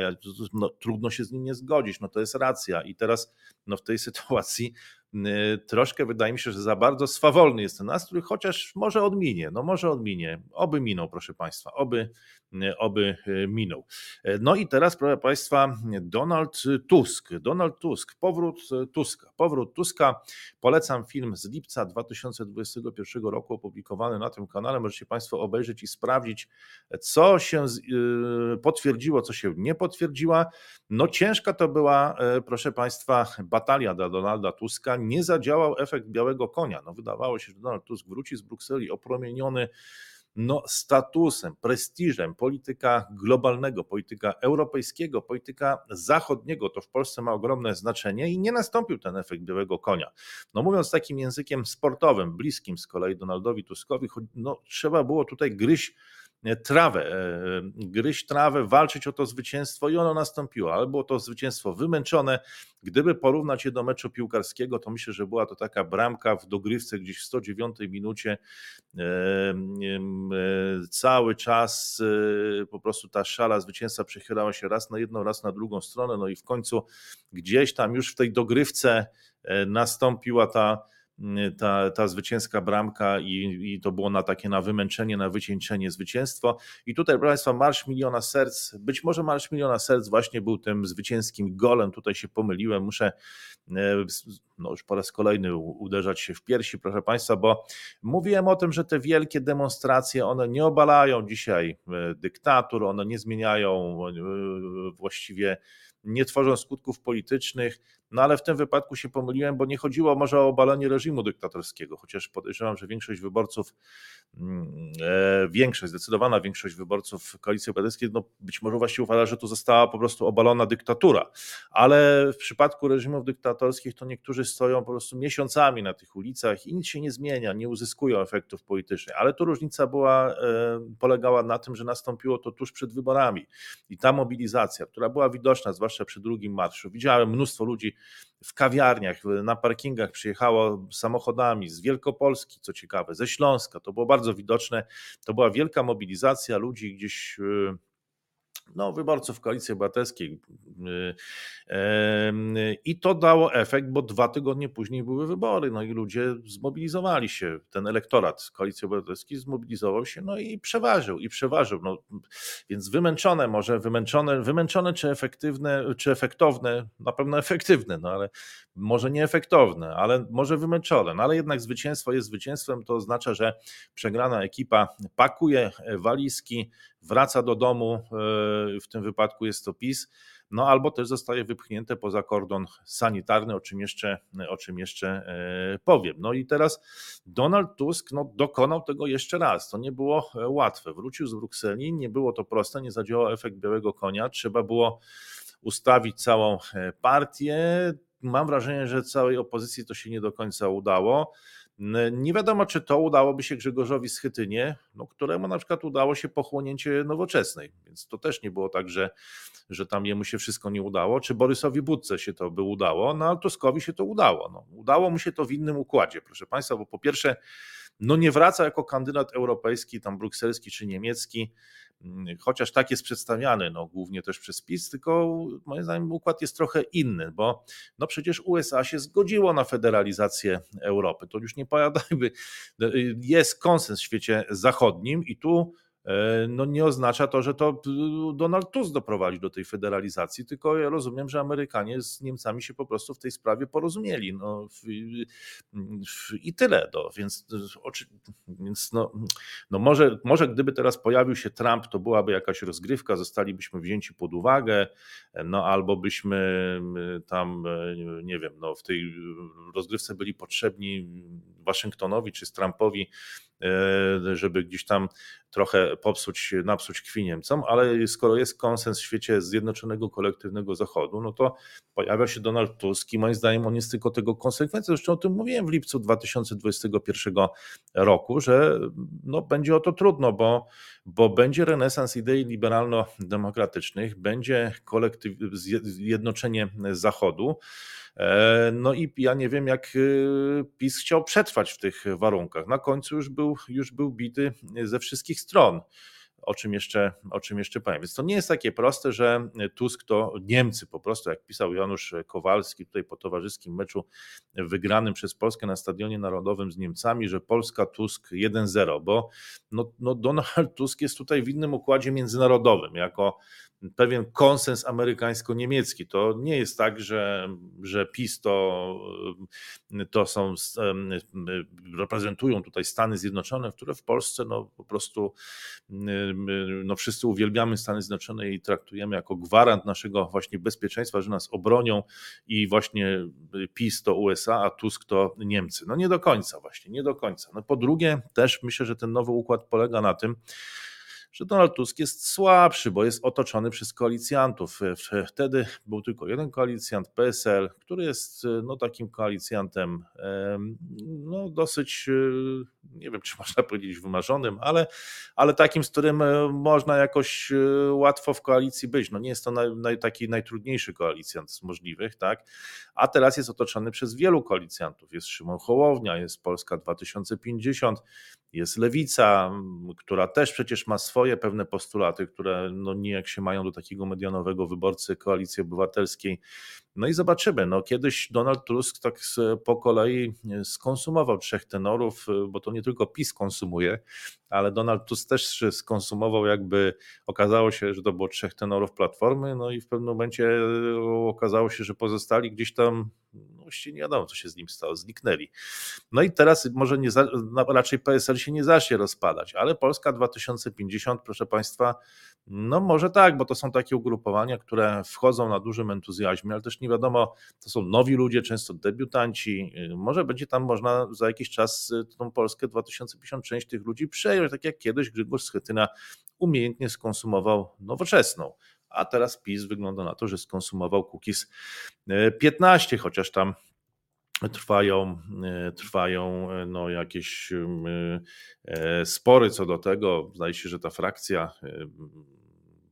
no trudno się z nim nie zgodzić, no to jest racja i teraz no w tej sytuacji troszkę wydaje mi się, że za bardzo swawolny jest ten nastrój, chociaż może odminie, no może odminie, oby minął, proszę Państwa, oby minął. No i teraz, proszę Państwa, Donald Tusk, powrót Tuska, polecam film z lipca 2021 roku opublikowany na tym kanale, możecie Państwo obejrzeć i sprawdzić, co się potwierdziło, co się nie potwierdziła. No ciężka to była, proszę Państwa, batalia dla Donalda Tuska, nie zadziałał efekt białego konia. No wydawało się, że Donald Tusk wróci z Brukseli opromieniony no statusem, prestiżem polityka globalnego, polityka europejskiego, polityka zachodniego. To w Polsce ma ogromne znaczenie i nie nastąpił ten efekt białego konia. No mówiąc takim językiem sportowym, bliskim z kolei Donaldowi Tuskowi, no trzeba było tutaj gryźć trawę, walczyć o to zwycięstwo i ono nastąpiło, ale było to zwycięstwo wymęczone. Gdyby porównać je do meczu piłkarskiego, to myślę, że była to taka bramka w dogrywce gdzieś w 109 minucie. Cały czas po prostu ta szala zwycięzca przechylała się raz na jedną, raz na drugą stronę, no i w końcu gdzieś tam już w tej dogrywce nastąpiła ta zwycięska bramka i to było na takie na wymęczenie, na wycieńczenie zwycięstwo. I tutaj, proszę Państwa, Marsz Miliona Serc właśnie był tym zwycięskim golem. Tutaj się pomyliłem, muszę już po raz kolejny uderzać się w piersi, proszę Państwa, bo mówiłem o tym, że te wielkie demonstracje, one nie obalają dzisiaj dyktatur, one nie zmieniają właściwie, nie tworzą skutków politycznych, no ale w tym wypadku się pomyliłem, bo nie chodziło może o obalenie reżimu dyktatorskiego, chociaż podejrzewam, że zdecydowana większość wyborców Koalicji Obywatelskiej, no być może właśnie uważa, że tu została po prostu obalona dyktatura, ale w przypadku reżimów dyktatorskich to niektórzy stoją po prostu miesiącami na tych ulicach i nic się nie zmienia, nie uzyskują efektów politycznych, ale tu różnica polegała na tym, że nastąpiło to tuż przed wyborami i ta mobilizacja, która była widoczna, zwłaszcza przy drugim marszu, widziałem mnóstwo ludzi w kawiarniach, na parkingach przyjechało samochodami z Wielkopolski, co ciekawe, ze Śląska, to było bardzo widoczne, to była wielka mobilizacja ludzi gdzieś, no wyborców Koalicji Obywatelskiej i to dało efekt, bo 2 tygodnie później były wybory, no i ludzie zmobilizowali się, ten elektorat Koalicji Obywatelskiej zmobilizował się, no i przeważył, no więc wymęczone czy efektywne, czy efektowne, na pewno efektywne, no ale może nie efektowne, ale może wymęczone, no ale jednak zwycięstwo jest zwycięstwem, to oznacza, że przegrana ekipa pakuje walizki, wraca do domu, w tym wypadku jest to PiS, no no albo też zostaje wypchnięte poza kordon sanitarny, o czym jeszcze powiem. No i teraz Donald Tusk dokonał tego jeszcze raz. To nie było łatwe. Wrócił z Brukseli, nie było to proste, nie zadziałał efekt białego konia. Trzeba było ustawić całą partię. Mam wrażenie, że całej opozycji to się nie do końca udało. Nie wiadomo, czy to udałoby się Grzegorzowi Schetynie, któremu na przykład udało się pochłonięcie Nowoczesnej, więc to też nie było tak, że tam jemu się wszystko nie udało, czy Borysowi Budce się to by udało, ale Tuskowi się to udało. Udało mu się to w innym układzie, proszę Państwa, bo po pierwsze nie wraca jako kandydat europejski, tam brukselski czy niemiecki, chociaż tak jest przedstawiany, głównie też przez PiS, tylko moim zdaniem układ jest trochę inny, bo przecież USA się zgodziło na federalizację Europy, to już nie pojadajmy, jest konsens w świecie zachodnim i tu nie oznacza to, że to Donald Tusk doprowadzi do tej federalizacji, tylko ja rozumiem, że Amerykanie z Niemcami się po prostu w tej sprawie porozumieli. I tyle. Więc może gdyby teraz pojawił się Trump, to byłaby jakaś rozgrywka, zostalibyśmy wzięci pod uwagę, albo byśmy tam, nie wiem, w tej rozgrywce byli potrzebni Waszyngtonowi czy Trumpowi, żeby gdzieś tam trochę napsuć kwi Niemcom, ale skoro jest konsens w świecie zjednoczonego kolektywnego Zachodu, to pojawia się Donald Tusk i moim zdaniem on jest tylko tego konsekwencją. Zresztą o tym mówiłem w lipcu 2021 roku, że będzie o to trudno, bo będzie renesans idei liberalno-demokratycznych, będzie zjednoczenie Zachodu. I ja nie wiem, jak PiS chciał przetrwać w tych warunkach. Na końcu już był bity ze wszystkich stron, o czym jeszcze powiem. Więc to nie jest takie proste, że Tusk to Niemcy po prostu, jak pisał Janusz Kowalski tutaj po towarzyskim meczu wygranym przez Polskę na Stadionie Narodowym z Niemcami, że Polska Tusk 1-0, bo Donald Tusk jest tutaj w innym układzie międzynarodowym, jako pewien konsens amerykańsko-niemiecki. To nie jest tak, że PiS to są, reprezentują tutaj Stany Zjednoczone, które w Polsce po prostu wszyscy uwielbiamy Stany Zjednoczone i traktujemy jako gwarant naszego właśnie bezpieczeństwa, że nas obronią i właśnie PiS to USA, a Tusk to Niemcy. Nie do końca. Po drugie też myślę, że ten nowy układ polega na tym, że Donald Tusk jest słabszy, bo jest otoczony przez koalicjantów. Wtedy był tylko jeden koalicjant, PSL, który jest takim koalicjantem dosyć, nie wiem, czy można powiedzieć wymarzonym, ale takim, z którym można jakoś łatwo w koalicji być. Nie jest to taki najtrudniejszy koalicjant z możliwych, tak? A teraz jest otoczony przez wielu koalicjantów. Jest Szymon Hołownia, jest Polska 2050, jest Lewica, która też przecież ma swoje pewne postulaty, które nijak się mają do takiego medianowego wyborcy Koalicji Obywatelskiej. I zobaczymy. Kiedyś Donald Tusk tak po kolei skonsumował trzech tenorów, bo to nie tylko PiS konsumuje, ale Donald Tusk też skonsumował, jakby okazało się, że to było trzech tenorów Platformy, i w pewnym momencie okazało się, że pozostali gdzieś tam, właściwie nie wiadomo, co się z nim stało, zniknęli. I teraz może raczej PSL się nie zacznie rozpadać, ale Polska 2050, proszę Państwa, może tak, bo to są takie ugrupowania, które wchodzą na dużym entuzjazmie, ale też nie wiadomo, to są nowi ludzie, często debiutanci, może będzie tam można za jakiś czas tą Polskę 2050 część tych ludzi przejąć, tak jak kiedyś Grzegorz Schetyna umiejętnie skonsumował Nowoczesną. A teraz PiS wygląda na to, że skonsumował Kukiz 15, chociaż tam trwają jakieś spory co do tego. Zdaje się, że ta frakcja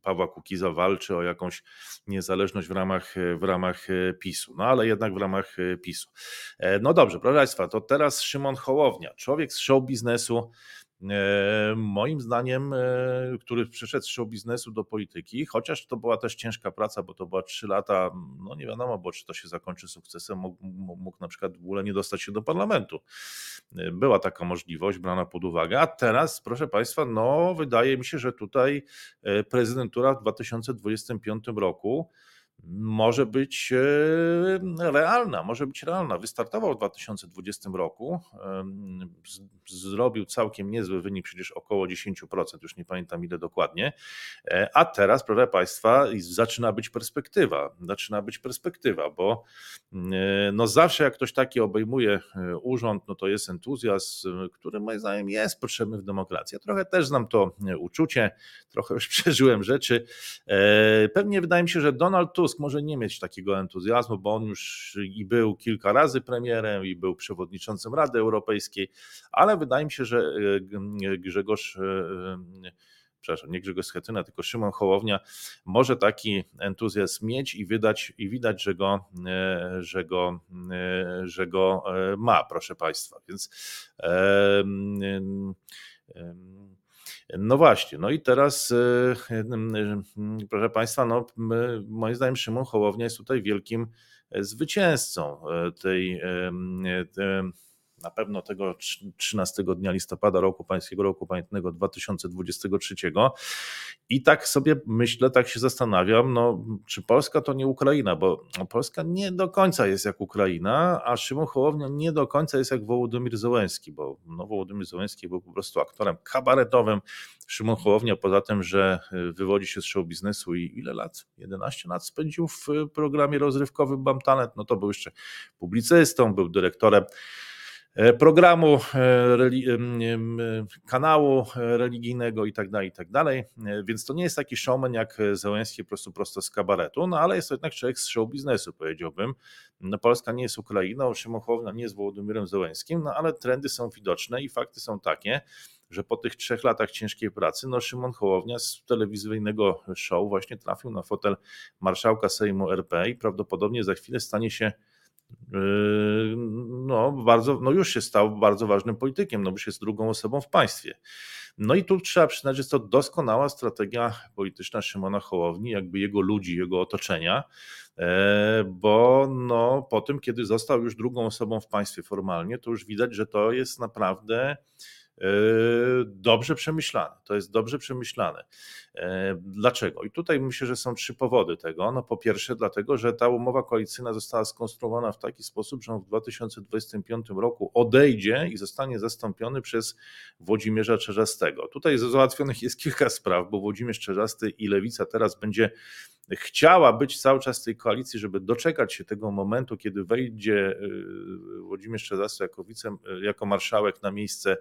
Pawła Kukiza walczy o jakąś niezależność w ramach PiS-u, ale jednak w ramach PiS-u. Dobrze, proszę Państwa, to teraz Szymon Hołownia, człowiek z show biznesu, moim zdaniem, który przyszedł z show biznesu do polityki, chociaż to była też ciężka praca, bo to była 3 lata, nie wiadomo, bo czy to się zakończy sukcesem, mógł na przykład w ogóle nie dostać się do parlamentu. Była taka możliwość brana pod uwagę, a teraz, proszę Państwa, wydaje mi się, że tutaj prezydentura w 2025 roku może być realna, Wystartował w 2020 roku, zrobił całkiem niezły wynik, przecież około 10%, już nie pamiętam ile dokładnie, a teraz, proszę Państwa, zaczyna być perspektywa, bo no zawsze jak ktoś taki obejmuje urząd, no to jest entuzjazm, który moim zdaniem jest potrzebny w demokracji. Ja trochę też znam to uczucie, trochę już przeżyłem rzeczy. Pewnie wydaje mi się, że Donald Tusk może nie mieć takiego entuzjazmu, bo on już i był kilka razy premierem, i był przewodniczącym Rady Europejskiej, ale wydaje mi się, że nie Grzegorz Schetyna, tylko Szymon Hołownia może taki entuzjazm mieć i widać, że go ma, proszę Państwa. Więc no właśnie, no i teraz, proszę Państwa, no, moim zdaniem Szymon Hołownia jest tutaj wielkim zwycięzcą na pewno tego 13 dnia listopada roku pańskiego, roku pamiętnego 2023. I tak sobie myślę, tak się zastanawiam, no czy Polska to nie Ukraina, bo Polska nie do końca jest jak Ukraina, a Szymon Hołownia nie do końca jest jak Wołodymir Zełenski, bo no, Wołodymir Zełenski był po prostu aktorem kabaretowym. Szymon Hołownia, poza tym, że wywodzi się z show biznesu i ile lat? 11 lat spędził w programie rozrywkowym Mam Talent, no to był jeszcze publicystą, był dyrektorem programu, kanału religijnego i tak dalej, więc to nie jest taki showman jak Zełenski, po prostu prosto z kabaretu, no ale jest to jednak człowiek z show biznesu, powiedziałbym. No, Polska nie jest Ukrainą, Szymon Hołownia nie jest Wołodymirem Zełenskim, no ale trendy są widoczne i fakty są takie, że po tych 3 latach ciężkiej pracy, no Szymon Hołownia z telewizyjnego show właśnie trafił na fotel marszałka Sejmu RP i prawdopodobnie za chwilę stanie się już się stał bardzo ważnym politykiem, no bo się jest drugą osobą w państwie. No i tu trzeba przyznać, że jest to doskonała strategia polityczna Szymona Hołowni, jakby jego ludzi, jego otoczenia, bo no po tym, kiedy został już drugą osobą w państwie formalnie, to już widać, że to jest naprawdę dobrze przemyślane. To jest dobrze przemyślane. Dlaczego? I tutaj myślę, że są 3 powody tego. No po pierwsze dlatego, że ta umowa koalicyjna została skonstruowana w taki sposób, że on w 2025 roku odejdzie i zostanie zastąpiony przez Włodzimierza Czerzastego. Tutaj załatwionych jest kilka spraw, bo Włodzimierz Czerzasty i Lewica teraz będzie chciała być cały czas w tej koalicji, żeby doczekać się tego momentu, kiedy wejdzie Włodzimierz Czerzasty jako marszałek na miejsce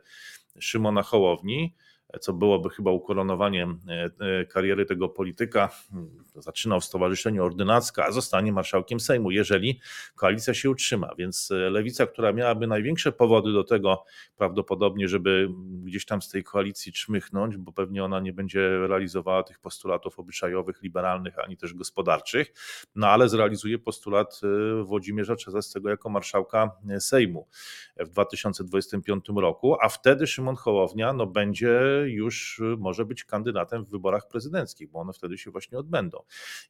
Szymona Hołowni, co byłoby chyba ukoronowaniem kariery tego polityka. Zaczynał w Stowarzyszeniu Ordynacka, a zostanie marszałkiem Sejmu, jeżeli koalicja się utrzyma. Więc Lewica, która miałaby największe powody do tego prawdopodobnie, żeby gdzieś tam z tej koalicji czmychnąć, bo pewnie ona nie będzie realizowała tych postulatów obyczajowych, liberalnych, ani też gospodarczych, no ale zrealizuje postulat Włodzimierza Czerzastego jako marszałka Sejmu w 2025 roku, a wtedy Szymon Hołownia no, będzie już może być kandydatem w wyborach prezydenckich, bo one wtedy się właśnie odbędą.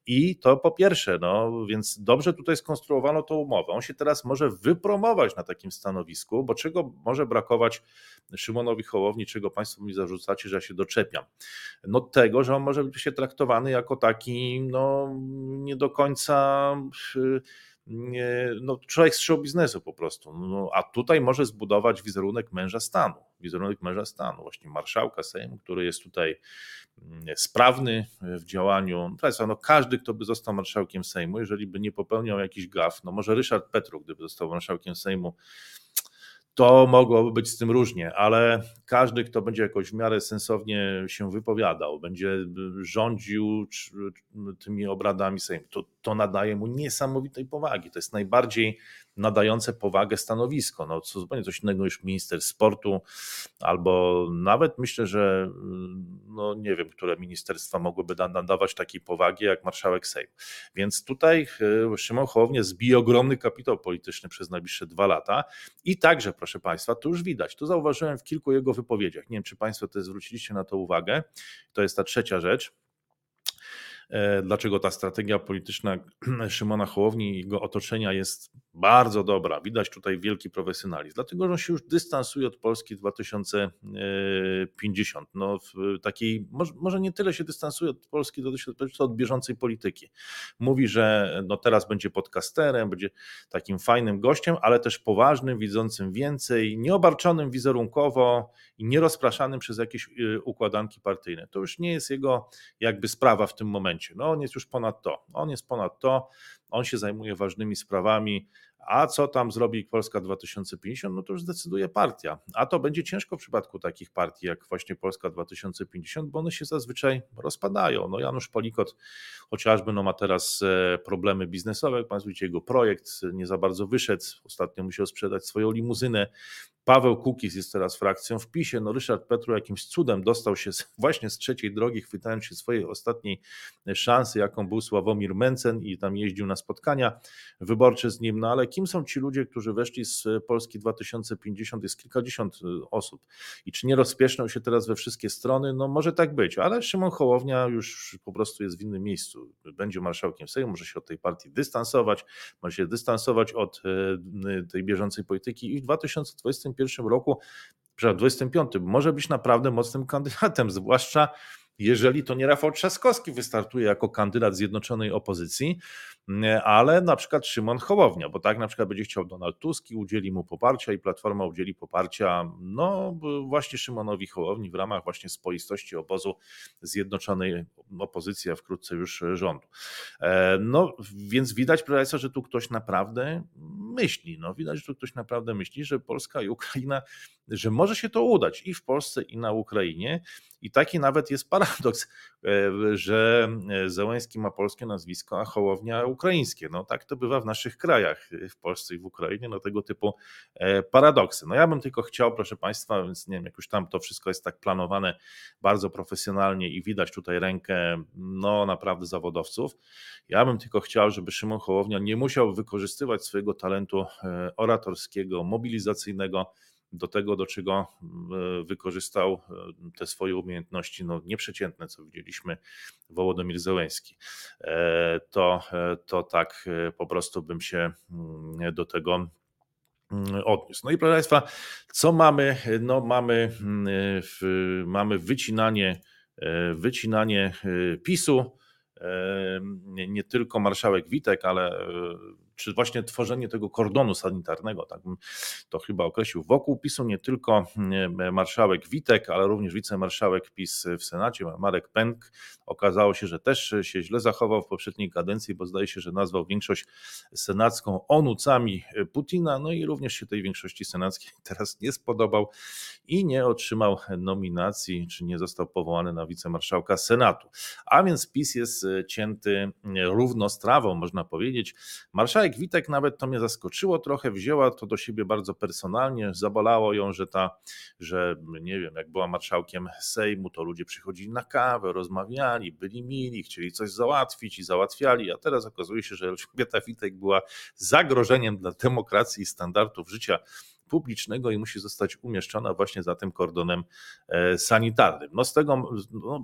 I to po pierwsze, no więc dobrze tutaj skonstruowano tą umowę. On się teraz może wypromować na takim stanowisku, bo czego może brakować Szymonowi Hołowni, czego Państwo mi zarzucacie, że ja się doczepiam? No tego, że on może być się traktowany jako taki, no nie do końca... człowiek z show biznesu po prostu, no, a tutaj może zbudować wizerunek męża stanu, właśnie marszałka Sejmu, który jest tutaj sprawny w działaniu. No, każdy, kto by został marszałkiem Sejmu, jeżeli by nie popełniał jakiś gaf, no może Ryszard Petru, gdyby został marszałkiem Sejmu, to mogłoby być z tym różnie, ale każdy, kto będzie jakoś w miarę sensownie się wypowiadał, będzie rządził tymi obradami Sejmu, to nadaje mu niesamowitej powagi. To jest najbardziej nadające powagę stanowisko. No zupełnie coś innego niż minister sportu, albo nawet myślę, że no nie wiem, które ministerstwa mogłyby nadawać takiej powagi jak marszałek Sejmu. Więc tutaj Szymon Hołownia zbije ogromny kapitał polityczny przez najbliższe 2 lata i także, proszę Państwa, to już widać, to zauważyłem w kilku jego wypowiedziach. Nie wiem, czy Państwo też zwróciliście na to uwagę. To jest ta trzecia rzecz. Dlaczego ta strategia polityczna Szymona Hołowni i jego otoczenia jest bardzo dobra. Widać tutaj wielki profesjonalizm, dlatego że on się już dystansuje od Polski 2050. No, w takiej, może nie tyle się dystansuje od Polski, co od bieżącej polityki. Mówi, że no teraz będzie podcasterem, będzie takim fajnym gościem, ale też poważnym, widzącym więcej, nieobarczonym wizerunkowo i nierozpraszanym przez jakieś układanki partyjne. To już nie jest jego jakby sprawa w tym momencie. No, on jest już ponad to. On się zajmuje ważnymi sprawami, a co tam zrobi Polska 2050, no to już zdecyduje partia. A to będzie ciężko w przypadku takich partii jak właśnie Polska 2050, bo one się zazwyczaj rozpadają. No Janusz Palikot chociażby no ma teraz problemy biznesowe, jak Państwo widzicie, jego projekt nie za bardzo wyszedł, ostatnio musiał sprzedać swoją limuzynę. Paweł Kukiz jest teraz frakcją w PiSie, no Ryszard Petru jakimś cudem dostał się właśnie z trzeciej drogi, chwytając się swojej ostatniej szansy, jaką był Sławomir Mencen i tam jeździł na spotkania wyborcze z nim, no ale kim są ci ludzie, którzy weszli z Polski 2050? Jest kilkadziesiąt osób i czy nie rozpieszczą się teraz we wszystkie strony? No może tak być, ale Szymon Hołownia już po prostu jest w innym miejscu. Będzie marszałkiem Sejmu, może się od tej partii dystansować, może się dystansować od tej bieżącej polityki i w 2021 roku, przynajmniej 2025, może być naprawdę mocnym kandydatem, zwłaszcza jeżeli to nie Rafał Trzaskowski wystartuje jako kandydat zjednoczonej opozycji, ale na przykład Szymon Hołownia, bo tak na przykład będzie chciał Donald Tusk i udzieli mu poparcia i Platforma udzieli poparcia no właśnie Szymonowi Hołowni w ramach właśnie spoistości obozu zjednoczonej opozycji, a wkrótce już rządu. No więc widać, profesor, że tu ktoś naprawdę myśli, że Polska i Ukraina, że może się to udać i w Polsce i na Ukrainie i taki nawet jest paradoks, że Zełenski ma polskie nazwisko, a Hołownia ukraińskie. No tak to bywa w naszych krajach, w Polsce i w Ukrainie, no tego typu paradoksy. No ja bym tylko chciał, proszę Państwa, więc nie wiem, jak już tam to wszystko jest tak planowane bardzo profesjonalnie i widać tutaj rękę, no naprawdę zawodowców. Ja bym tylko chciał, żeby Szymon Hołownia nie musiał wykorzystywać swojego talentu oratorskiego, mobilizacyjnego, do tego, do czego wykorzystał te swoje umiejętności no nieprzeciętne, co widzieliśmy Wołodymir Zełenski. To tak po prostu bym się do tego odniósł. No i proszę Państwa, co mamy? No mamy wycinanie PiS-u. Nie tylko marszałek Witek, ale czy właśnie tworzenie tego kordonu sanitarnego, tak bym to chyba określił, wokół PiS-u nie tylko marszałek Witek, ale również wicemarszałek PiS w Senacie, Marek Pęk. Okazało się, że też się źle zachował w poprzedniej kadencji, bo zdaje się, że nazwał większość senacką onucami Putina, no i również się tej większości senackiej teraz nie spodobał i nie otrzymał nominacji, czy nie został powołany na wicemarszałka Senatu. A więc PiS jest cięty równostrawą, można powiedzieć. Marszałek Witek, nawet to mnie zaskoczyło trochę, wzięła to do siebie bardzo personalnie, zabolało ją, że nie wiem, jak była marszałkiem Sejmu, to ludzie przychodzili na kawę, rozmawiali, byli mili, chcieli coś załatwić i załatwiali, a teraz okazuje się, że Elżbieta Witek była zagrożeniem dla demokracji i standardów życia publicznego i musi zostać umieszczona właśnie za tym kordonem sanitarnym. No z tego,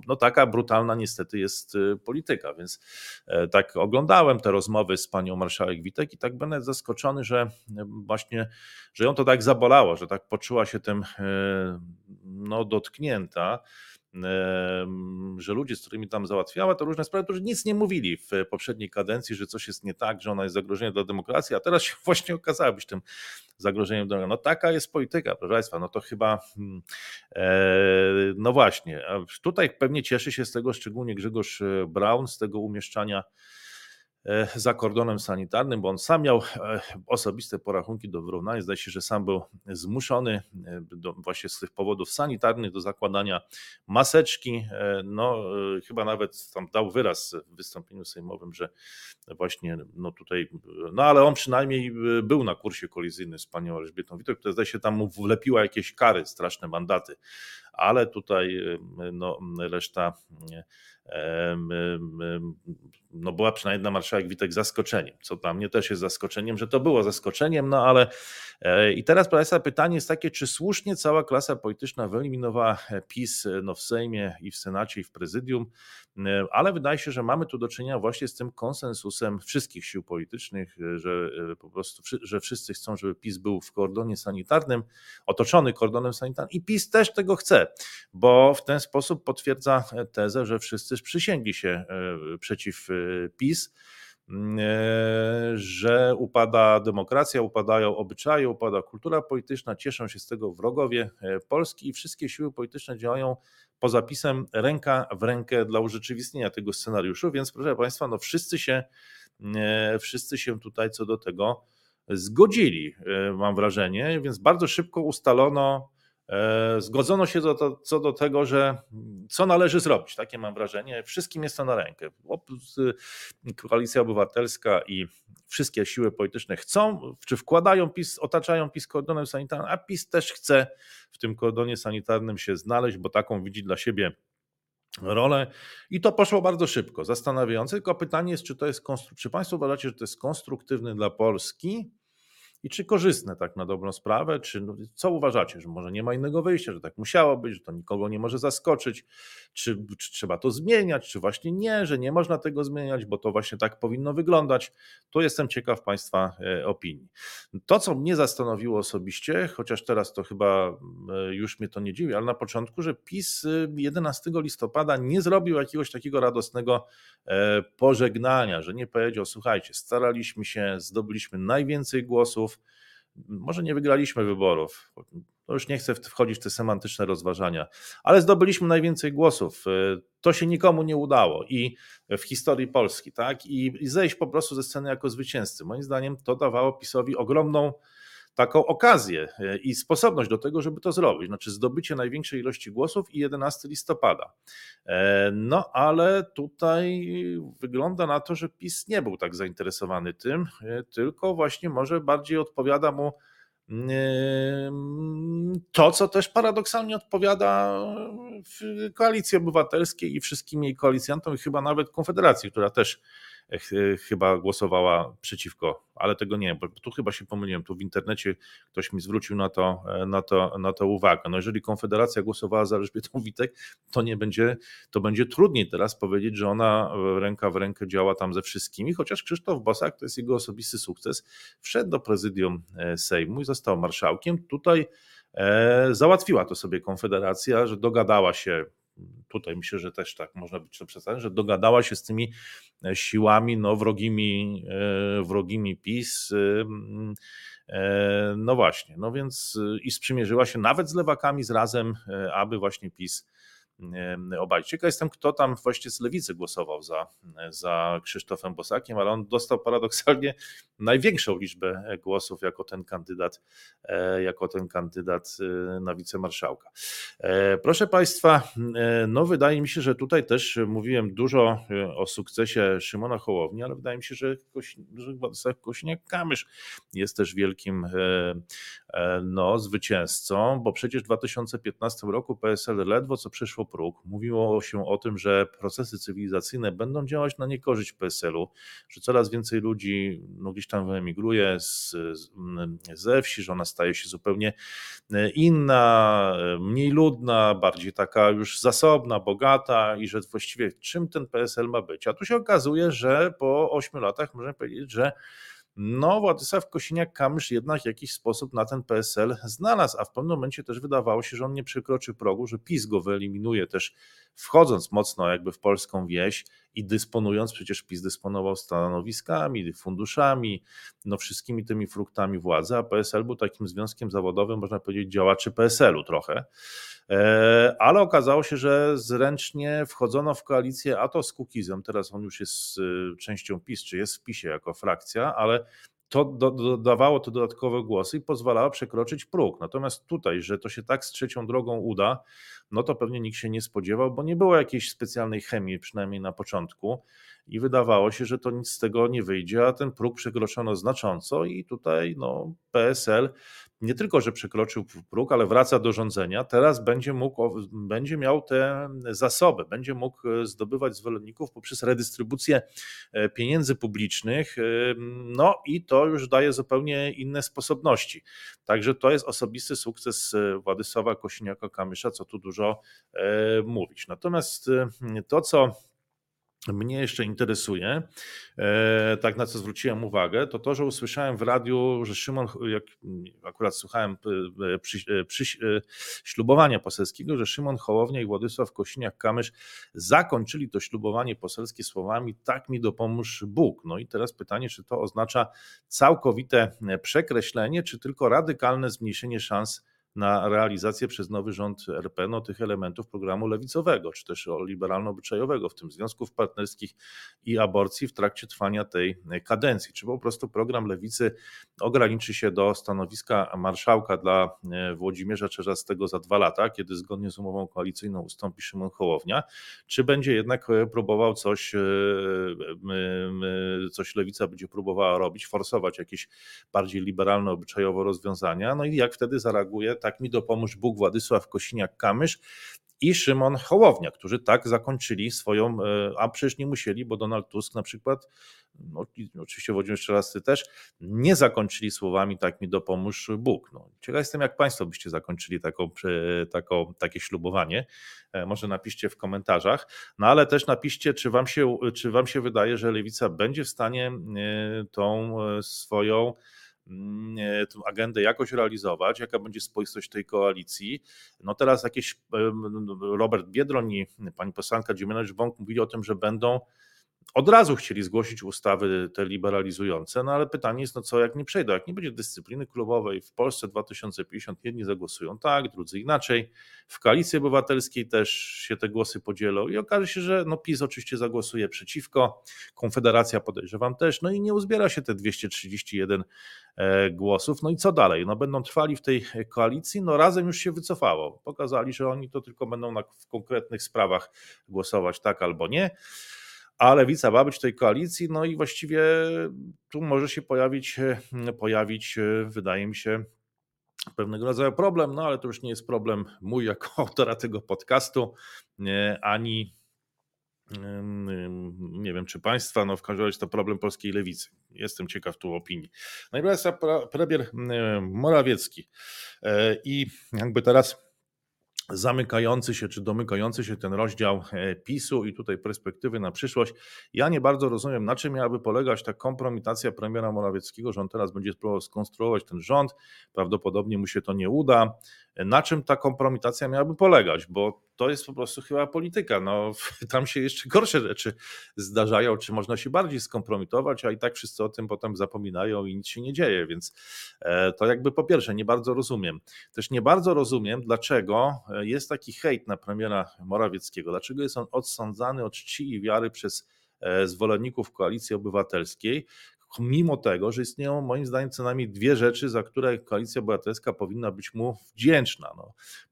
no taka brutalna niestety jest polityka, więc tak oglądałem te rozmowy z panią marszałek Witek i tak będę zaskoczony, że właśnie, że ją to tak zabolało, że tak poczuła się tym no dotknięta, że ludzie, z którymi tam załatwiała to różne sprawy, którzy nic nie mówili w poprzedniej kadencji, że coś jest nie tak, że ona jest zagrożeniem dla demokracji, a teraz się właśnie okazała być tym zagrożeniem dla demokracji. No taka jest polityka, proszę Państwa, no to chyba no właśnie, a tutaj pewnie cieszy się z tego szczególnie Grzegorz Braun, z tego umieszczania za kordonem sanitarnym, bo on sam miał osobiste porachunki do wyrównania. Zdaje się, że sam był zmuszony właśnie z tych powodów sanitarnych do zakładania maseczki. No chyba nawet tam dał wyraz w wystąpieniu sejmowym, że właśnie no tutaj, no ale on przynajmniej był na kursie kolizyjnym z panią Elżbietą Witek, która zdaje się tam mu wlepiła jakieś kary, straszne mandaty. ale tutaj no, reszta no, była przynajmniej na marszałek Witek zaskoczeniem, co dla mnie też jest zaskoczeniem, że to było zaskoczeniem, no ale i teraz pytanie jest takie, czy słusznie cała klasa polityczna wyeliminowała PiS no, w Sejmie i w Senacie i w Prezydium, ale wydaje się, że mamy tu do czynienia właśnie z tym konsensusem wszystkich sił politycznych, że po prostu że wszyscy chcą, żeby PiS był w kordonie sanitarnym, otoczony kordonem sanitarnym i PiS też tego chce, bo w ten sposób potwierdza tezę, że wszyscy przysięgli się przeciw PiS, że upada demokracja, upadają obyczaje, upada kultura polityczna, cieszą się z tego wrogowie Polski i wszystkie siły polityczne działają poza PiS-em ręka w rękę dla urzeczywistnienia tego scenariuszu, więc proszę Państwa, no wszyscy się tutaj co do tego zgodzili, mam wrażenie, więc bardzo szybko zgodzono się co do tego, że co należy zrobić, takie mam wrażenie, wszystkim jest to na rękę. Koalicja Obywatelska i wszystkie siły polityczne chcą, czy wkładają PiS, otaczają PiS kordonem sanitarnym, a PiS też chce w tym kordonie sanitarnym się znaleźć, bo taką widzi dla siebie rolę i to poszło bardzo szybko, zastanawiające, tylko pytanie jest, czy Państwo uważacie, że to jest konstruktywne dla Polski, i czy korzystne tak na dobrą sprawę, czy no, co uważacie, że może nie ma innego wyjścia, że tak musiało być, że to nikogo nie może zaskoczyć, czy trzeba to zmieniać, czy właśnie nie, że nie można tego zmieniać, bo to właśnie tak powinno wyglądać. Tu jestem ciekaw Państwa opinii. To, co mnie zastanowiło osobiście, chociaż teraz to chyba już mnie to nie dziwi, ale na początku, że PiS 11 listopada nie zrobił jakiegoś takiego radosnego pożegnania, że nie powiedział, słuchajcie, staraliśmy się, zdobyliśmy najwięcej głosów, może nie wygraliśmy wyborów, to już nie chcę wchodzić w te semantyczne rozważania, ale zdobyliśmy najwięcej głosów, to się nikomu nie udało i w historii Polski, tak? I zejść po prostu ze sceny jako zwycięzcy. Moim zdaniem to dawało PiS-owi ogromną taką okazję i sposobność do tego, żeby to zrobić, znaczy zdobycie największej ilości głosów i 11 listopada. No ale tutaj wygląda na to, że PiS nie był tak zainteresowany tym, tylko właśnie może bardziej odpowiada mu to, co też paradoksalnie odpowiada Koalicji Obywatelskiej i wszystkim jej koalicjantom i chyba nawet Konfederacji, która też chyba głosowała przeciwko, ale tego nie wiem, bo tu chyba się pomyliłem, tu w internecie ktoś mi zwrócił na to uwagę. No jeżeli Konfederacja głosowała za Elżbietą Witek, to będzie trudniej teraz powiedzieć, że ona ręka w rękę działa tam ze wszystkimi, chociaż Krzysztof Bosak, to jest jego osobisty sukces, wszedł do prezydium Sejmu i został marszałkiem. Tutaj załatwiła to sobie Konfederacja, że dogadała się. Tutaj myślę, że też tak można być to przedstawić, że dogadała się z tymi siłami no, wrogimi PiS. No właśnie, no więc i sprzymierzyła się nawet z lewakami, z Razem, aby właśnie PiS obalić. Ciekaw jestem, kto tam właśnie z Lewicy głosował za Krzysztofem Bosakiem, ale on dostał paradoksalnie największą liczbę głosów jako ten kandydat na wicemarszałka. Proszę Państwa, no wydaje mi się, że tutaj też mówiłem dużo o sukcesie Szymona Hołowni, ale wydaje mi się, że Władysław Kosiniak-Kamysz jest też wielkim no, zwycięzcą, bo przecież w 2015 roku PSL ledwo co przeszło próg. Mówiło się o tym, że procesy cywilizacyjne będą działać na niekorzyść PSL-u, że coraz więcej ludzi no, gdzieś tam wyemigruje ze wsi, że ona staje się zupełnie inna, mniej ludna, bardziej taka już zasobna, bogata i że właściwie czym ten PSL ma być. A tu się okazuje, że po 8 latach można powiedzieć, że no Władysław Kosiniak-Kamysz jednak w jakiś sposób na ten PSL znalazł, a w pewnym momencie też wydawało się, że on nie przekroczy progu, że PiS go wyeliminuje też wchodząc mocno jakby w polską wieś i dysponując, przecież PiS dysponował stanowiskami, funduszami, no wszystkimi tymi fruktami władzy, a PSL był takim związkiem zawodowym, można powiedzieć, działaczy PSL-u trochę, ale okazało się, że zręcznie wchodzono w koalicję, a to z Kukizem, teraz on już jest częścią PiS, czy jest w PiS-ie jako frakcja, ale to dawało to dodatkowe głosy i pozwalało przekroczyć próg. Natomiast tutaj, że to się tak z trzecią drogą uda, no to pewnie nikt się nie spodziewał, bo nie było jakiejś specjalnej chemii, przynajmniej na początku. i wydawało się, że to nic z tego nie wyjdzie, a ten próg przekroczono znacząco i tutaj PSL nie tylko, że przekroczył próg, ale wraca do rządzenia. Teraz będzie miał te zasoby, będzie mógł zdobywać zwolenników poprzez redystrybucję pieniędzy publicznych, i to już daje zupełnie inne sposobności. Także to jest osobisty sukces Władysława Kosiniaka-Kamysza, co tu dużo mówić. Natomiast to, co mnie jeszcze interesuje, tak na co zwróciłem uwagę, to, że usłyszałem w radiu, że Szymon, jak akurat słuchałem ślubowania poselskiego, że Szymon Hołownia i Władysław Kosiniak-Kamysz zakończyli to ślubowanie poselskie słowami: tak mi dopomóż Bóg. I teraz pytanie, czy to oznacza całkowite przekreślenie, czy tylko radykalne zmniejszenie szans na realizację przez nowy rząd RP tych elementów programu lewicowego, czy też liberalno-obyczajowego, w tym związków partnerskich i aborcji w trakcie trwania tej kadencji. Czy po prostu program lewicy ograniczy się do stanowiska marszałka dla Włodzimierza Czerzastego za 2 lata, kiedy zgodnie z umową koalicyjną ustąpi Szymon Hołownia, czy będzie jednak próbował coś lewica będzie próbowała robić, forsować jakieś bardziej liberalno-obyczajowe rozwiązania, i jak wtedy zareaguje, tak mi dopomóż Bóg, Władysław Kosiniak-Kamysz i Szymon Hołownia, którzy tak zakończyli swoją, a przecież nie musieli, bo Donald Tusk na przykład, oczywiście Włodzimierz Czerzasty też, nie zakończyli słowami tak mi dopomóż Bóg. Ciekaw jestem, jak Państwo byście zakończyli takie ślubowanie. Może napiszcie w komentarzach, ale też napiszcie, czy wam się wydaje, że Lewica będzie w stanie tą swoją tę agendę jakoś realizować, jaka będzie spoistość tej koalicji. Teraz jakieś Robert Biedroń i pani posłanka Dziemianowicz-Bąk mówili o tym, że będą od razu chcieli zgłosić ustawy te liberalizujące, ale pytanie jest, co jak nie przejdą, jak nie będzie dyscypliny klubowej w Polsce 2050, jedni zagłosują tak, drudzy inaczej, w Koalicji Obywatelskiej też się te głosy podzielą i okaże się, że PiS oczywiście zagłosuje przeciwko, Konfederacja podejrzewam też, i nie uzbiera się te 231 głosów, i co dalej? Będą trwali w tej koalicji, Razem już się wycofało, pokazali, że oni to tylko będą w konkretnych sprawach głosować tak albo nie, a Lewica ma być w tej koalicji, i właściwie tu może się pojawić, wydaje mi się, pewnego rodzaju problem, ale to już nie jest problem mój jako autora tego podcastu, ani nie wiem, czy Państwa, w każdym razie to problem polskiej Lewicy. Jestem ciekaw tu opinii. Natomiast premier Morawiecki i jakby teraz zamykający się, czy domykający się ten rozdział PiS-u i tutaj perspektywy na przyszłość. Ja nie bardzo rozumiem, na czym miałaby polegać ta kompromitacja premiera Morawieckiego, że on teraz będzie próbował skonstruować ten rząd, prawdopodobnie mu się to nie uda. Na czym ta kompromitacja miałaby polegać, bo to jest po prostu chyba polityka, tam się jeszcze gorsze rzeczy zdarzają, czy można się bardziej skompromitować, a i tak wszyscy o tym potem zapominają i nic się nie dzieje, więc to jakby po pierwsze nie bardzo rozumiem. Też nie bardzo rozumiem, dlaczego jest taki hejt na premiera Morawieckiego, dlaczego jest on odsądzany od czci i wiary przez zwolenników Koalicji Obywatelskiej, mimo tego, że istnieją moim zdaniem co najmniej 2 rzeczy, za które Koalicja Obywatelska powinna być mu wdzięczna.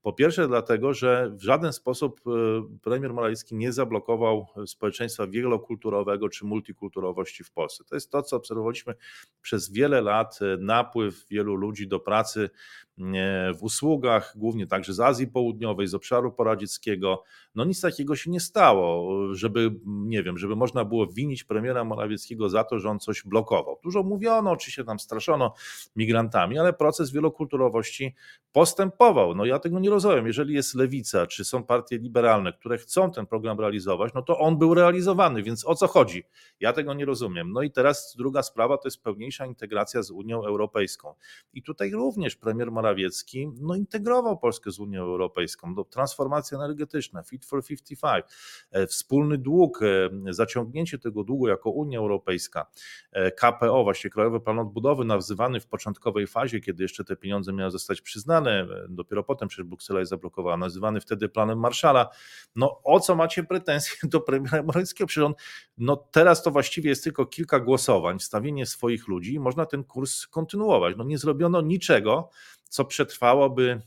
Po pierwsze dlatego, że w żaden sposób premier Morawiecki nie zablokował społeczeństwa wielokulturowego czy multikulturowości w Polsce. To jest to, co obserwowaliśmy przez wiele lat, napływ wielu ludzi do pracy w usługach, głównie także z Azji Południowej, z obszaru poradzieckiego. Nic takiego się nie stało, żeby można było winić premiera Morawieckiego za to, że on coś blokował. Dużo mówiono, oczywiście tam straszono migrantami, ale proces wielokulturowości postępował. Ja tego nie rozumiem. Jeżeli jest lewica, czy są partie liberalne, które chcą ten program realizować, to on był realizowany, więc o co chodzi? Ja tego nie rozumiem. I teraz druga sprawa to jest pełniejsza integracja z Unią Europejską. I tutaj również premier Morawiecki integrował Polskę z Unią Europejską. Transformacja energetyczna, Fit for 55, wspólny dług, zaciągnięcie tego długu jako Unia Europejska, KPO, właśnie Krajowy Plan Odbudowy, nazywany w początkowej fazie, kiedy jeszcze te pieniądze miały zostać przyznane, dopiero potem przecież Bruksela je zablokowała, nazywany wtedy planem Marszala. O co macie pretensje do premiera Morawieckiego? Przecież on, teraz to właściwie jest tylko kilka głosowań, wstawienie swoich ludzi i można ten kurs kontynuować. Nie zrobiono niczego, co przetrwałoby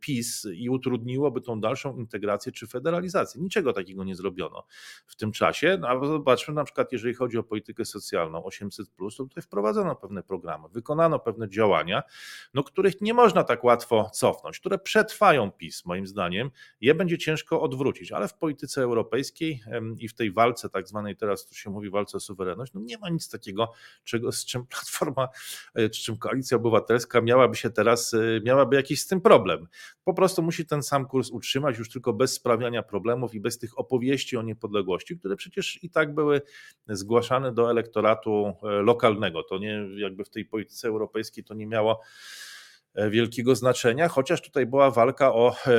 PiS i utrudniłoby tą dalszą integrację czy federalizację. Niczego takiego nie zrobiono w tym czasie. No, zobaczmy na przykład, jeżeli chodzi o politykę socjalną 800+, to tutaj wprowadzono pewne programy, wykonano pewne działania, których nie można tak łatwo cofnąć, które przetrwają PiS moim zdaniem. Je będzie ciężko odwrócić, ale w polityce europejskiej i w tej walce tak zwanej, teraz tu się mówi walce o suwerenność, nie ma nic takiego, z czym Platforma, czy czym Koalicja Obywatelska miałaby się teraz, miałaby jakiś z tym problem. Po prostu musi ten sam kurs utrzymać, już tylko bez sprawiania problemów i bez tych opowieści o niepodległości, które przecież i tak były zgłaszane do elektoratu lokalnego. To nie, jakby w tej polityce europejskiej to nie miało wielkiego znaczenia, chociaż tutaj była walka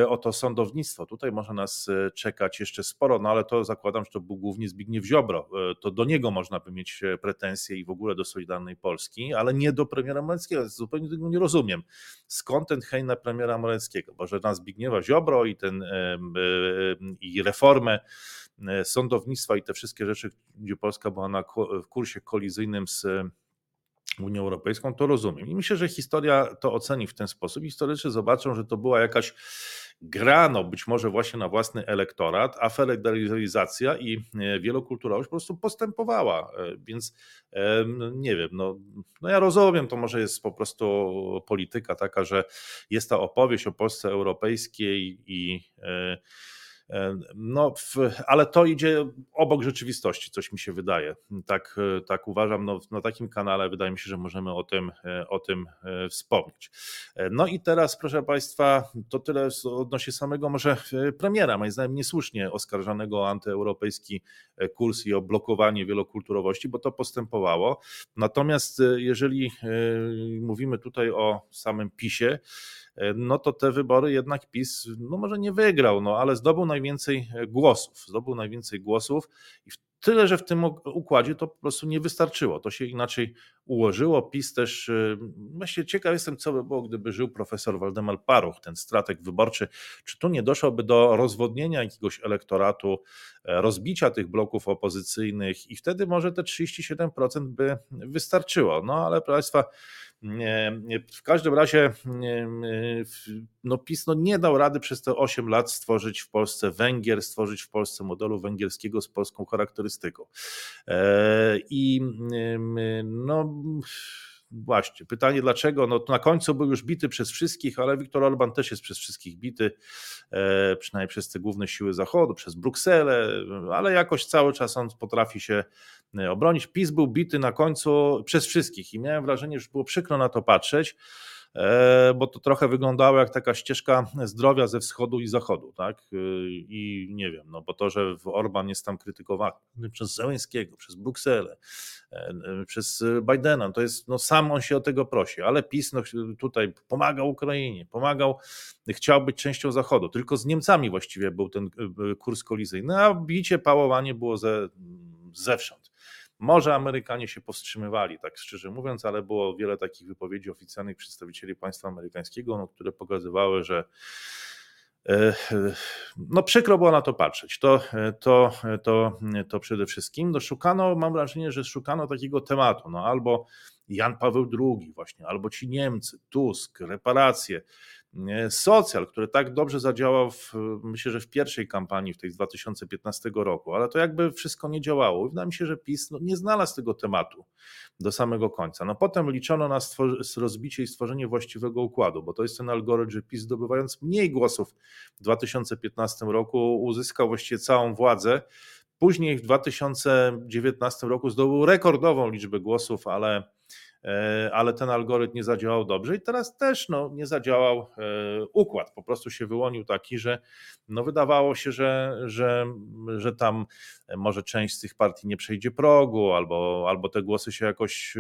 o to sądownictwo. Tutaj może nas czekać jeszcze sporo, ale to zakładam, że to był głównie Zbigniew Ziobro. To do niego można by mieć pretensje i w ogóle do Solidarnej Polski, ale nie do premiera Morawieckiego. Zupełnie tego nie rozumiem. Skąd ten hejt na premiera Morawieckiego? Bo że na Zbigniewa Ziobro i reformę sądownictwa i te wszystkie rzeczy, gdzie Polska była w kursie kolizyjnym z Unią Europejską, to rozumiem. I myślę, że historia to oceni w ten sposób. Historycy zobaczą, że to była jakaś grano, być może właśnie na własny elektorat, a federalizacja i wielokulturowość po prostu postępowała. Więc nie wiem, ja rozumiem, to może jest po prostu polityka taka, że jest ta opowieść o Polsce europejskiej i ale to idzie obok rzeczywistości, coś mi się wydaje. Tak uważam, na takim kanale wydaje mi się, że możemy o tym wspomnieć. No i teraz, proszę Państwa, to tyle odnośnie samego może premiera, moim zdaniem niesłusznie oskarżanego o antyeuropejski kurs i o blokowanie wielokulturowości, bo to postępowało. Natomiast jeżeli mówimy tutaj o samym PiS-ie, to te wybory jednak PiS może nie wygrał, ale zdobył najwięcej głosów. I tyle, że w tym układzie to po prostu nie wystarczyło. To się inaczej ułożyło. PiS też, myślę, ciekaw jestem, co by było, gdyby żył profesor Waldemar Paruch, ten strateg wyborczy. Czy tu nie doszłoby do rozwodnienia jakiegoś elektoratu, rozbicia tych bloków opozycyjnych i wtedy może te 37% by wystarczyło. Ale proszę Państwa, w każdym razie PiS nie dał rady przez te 8 lat stworzyć w Polsce Węgier, stworzyć w Polsce modelu węgierskiego z polską charakterystyką. Właśnie, pytanie dlaczego, to na końcu był już bity przez wszystkich, ale Viktor Orban też jest przez wszystkich bity, przynajmniej przez te główne siły Zachodu, przez Brukselę, ale jakoś cały czas on potrafi się obronić. PiS był bity na końcu przez wszystkich i miałem wrażenie, że było przykro na to patrzeć, bo to trochę wyglądało jak taka ścieżka zdrowia ze wschodu i zachodu, tak? I nie wiem, bo to, że Orban jest tam krytykowany przez Zełenskiego, przez Brukselę, przez Bidena, to jest, sam on się o tego prosi, ale PiS tutaj pomagał Ukrainie, chciał być częścią zachodu, tylko z Niemcami właściwie był ten kurs kolizyjny, a bicie, pałowanie było zewsząd. Może Amerykanie się powstrzymywali, tak szczerze mówiąc, ale było wiele takich wypowiedzi oficjalnych przedstawicieli państwa amerykańskiego, które pokazywały, że przykro było na to patrzeć. To przede wszystkim. Mam wrażenie, że szukano takiego tematu, albo Jan Paweł II właśnie, albo ci Niemcy, Tusk, reparacje, socjal, który tak dobrze zadziałał, myślę, że w pierwszej kampanii, w tej z 2015 roku, ale to jakby wszystko nie działało. Wydaje mi się, że PiS nie znalazł tego tematu do samego końca. Potem liczono na rozbicie i stworzenie właściwego układu, bo to jest ten algorytm, że PiS zdobywając mniej głosów w 2015 roku uzyskał właściwie całą władzę. Później w 2019 roku zdobył rekordową liczbę głosów, ale ten algorytm nie zadziałał dobrze i teraz też nie zadziałał układ, po prostu się wyłonił taki, że wydawało się, że tam może część z tych partii nie przejdzie progu, albo te głosy się jakoś,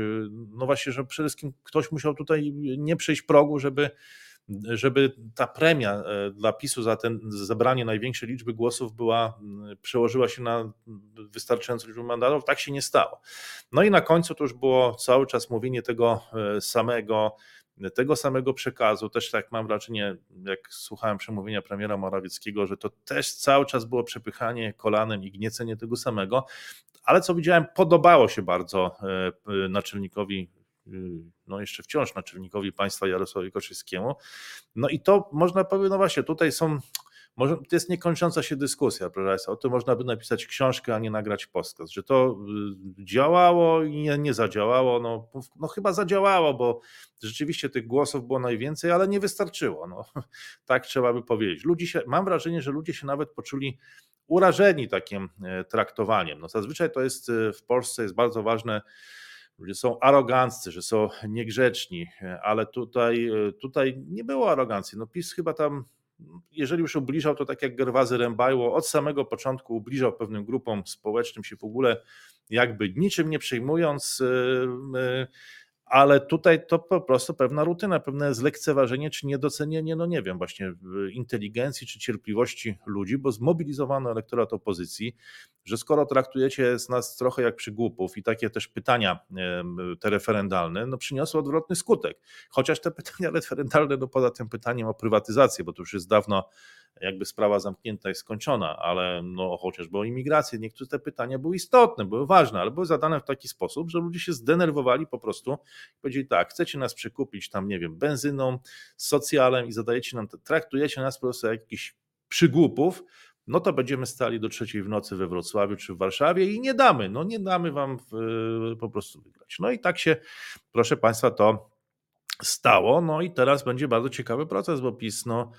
że przede wszystkim ktoś musiał tutaj nie przejść progu, żeby ta premia dla PiS-u za zebranie największej liczby głosów przełożyła się na wystarczającą liczbę mandatów, tak się nie stało. I na końcu to już było cały czas mówienie tego samego przekazu, też tak mam wrażenie, jak słuchałem przemówienia premiera Morawieckiego, że to też cały czas było przepychanie kolanem i gniecenie tego samego, ale co widziałem, podobało się bardzo naczelnikowi no jeszcze wciąż naczelnikowi państwa Jarosławowi Kaczyńskiemu. No i to można powiedzieć, no właśnie, tutaj są, może, to jest niekończąca się dyskusja, proszę Państwa, o tym można by napisać książkę, a nie nagrać podcast, że to działało i nie zadziałało, no chyba zadziałało, bo rzeczywiście tych głosów było najwięcej, ale nie wystarczyło, no tak trzeba by powiedzieć. Mam wrażenie, że ludzie się nawet poczuli urażeni takim traktowaniem. No zazwyczaj to jest w Polsce jest bardzo ważne, że są aroganccy, że są niegrzeczni, ale tutaj nie było arogancji. No PiS chyba tam, jeżeli już ubliżał, to tak jak Gerwazy Rembajło, od samego początku ubliżał pewnym grupom społecznym, się w ogóle jakby niczym nie przejmując, ale tutaj to po prostu pewna rutyna, pewne zlekceważenie czy niedocenienie, no nie wiem, właśnie inteligencji czy cierpliwości ludzi, bo zmobilizowano elektorat opozycji, że skoro traktujecie z nas trochę jak przygłupów i takie też pytania te referendalne, no przyniosły odwrotny skutek. Chociaż te pytania referendalne, no poza tym pytaniem o prywatyzację, bo to już jest dawno jakby sprawa zamknięta i skończona, ale no chociażby o imigrację, niektóre te pytania były istotne, były ważne, ale były zadane w taki sposób, że ludzie się zdenerwowali po prostu i powiedzieli tak, chcecie nas przekupić tam, nie wiem, benzyną, socjalem i zadajecie nam, traktujecie nas po prostu jak jakichś przygłupów, no to będziemy stali do 3:00 w nocy we Wrocławiu czy w Warszawie i nie damy wam po prostu wygrać. No i tak się, proszę Państwa, to stało, no i teraz będzie bardzo ciekawy proces, bo PiS, no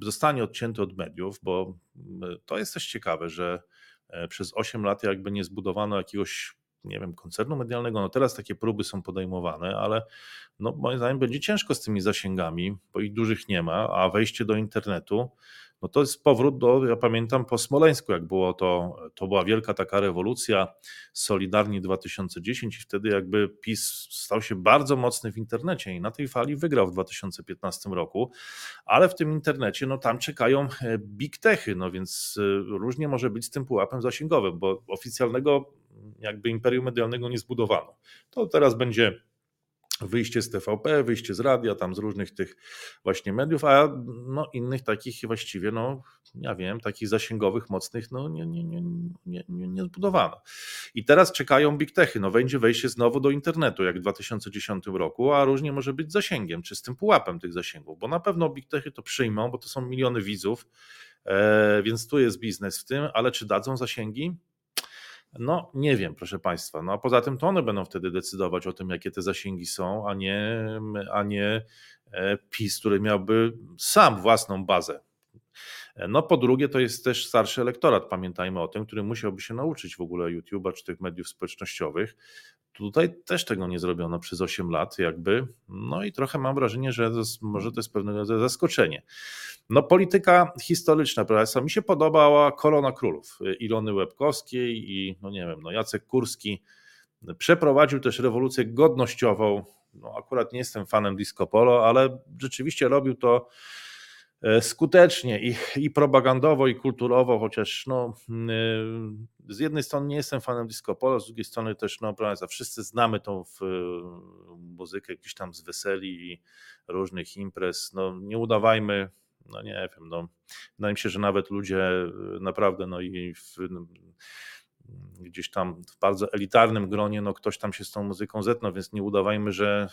zostanie odcięty od mediów, bo to jest też ciekawe, że przez 8 lat jakby nie zbudowano jakiegoś, nie wiem, koncernu medialnego, no teraz takie próby są podejmowane, ale no moim zdaniem będzie ciężko z tymi zasięgami, bo ich dużych nie ma, a wejście do internetu, no to jest powrót do, ja pamiętam po Smoleńsku, jak było to była wielka taka rewolucja, Solidarni 2010 i wtedy jakby PiS stał się bardzo mocny w internecie i na tej fali wygrał w 2015 roku, ale w tym internecie, no tam czekają big techy, no więc różnie może być z tym pułapem zasięgowym, bo oficjalnego jakby imperium medialnego nie zbudowano. To teraz będzie wyjście z TVP, wyjście z radia, tam z różnych tych właśnie mediów, a no innych takich właściwie, no ja wiem, takich zasięgowych, mocnych, no nie zbudowano. I teraz czekają big techy, no będzie wejście znowu do internetu, jak w 2010 roku, a różnie może być zasięgiem, czy z tym pułapem tych zasięgów, bo na pewno big techy to przyjmą, bo to są miliony widzów, więc tu jest biznes w tym, ale czy dadzą zasięgi? No nie wiem, proszę Państwa, no a poza tym to one będą wtedy decydować o tym, jakie te zasięgi są, a nie PiS, który miałby sam własną bazę. No po drugie to jest też starszy elektorat, pamiętajmy o tym, który musiałby się nauczyć w ogóle YouTube'a czy tych mediów społecznościowych. Tutaj też tego nie zrobiono przez 8 lat jakby, no i trochę mam wrażenie, że może to jest pewnego rodzaju zaskoczenie. No polityka historyczna, proszę, mi się podobała Korona Królów Ilony Łebkowskiej i no nie wiem, no Jacek Kurski przeprowadził też rewolucję godnościową, no akurat nie jestem fanem disco polo, ale rzeczywiście robił to skutecznie i propagandowo, i kulturowo, chociaż no, z jednej strony nie jestem fanem disco polo, z drugiej strony też no, wszyscy znamy tą muzykę gdzieś tam z weseli i różnych imprez, no nie udawajmy, no nie wiem, no, wydaje mi się, że nawet ludzie naprawdę no i gdzieś tam w bardzo elitarnym gronie, no ktoś tam się z tą muzyką zetnął, więc nie udawajmy, że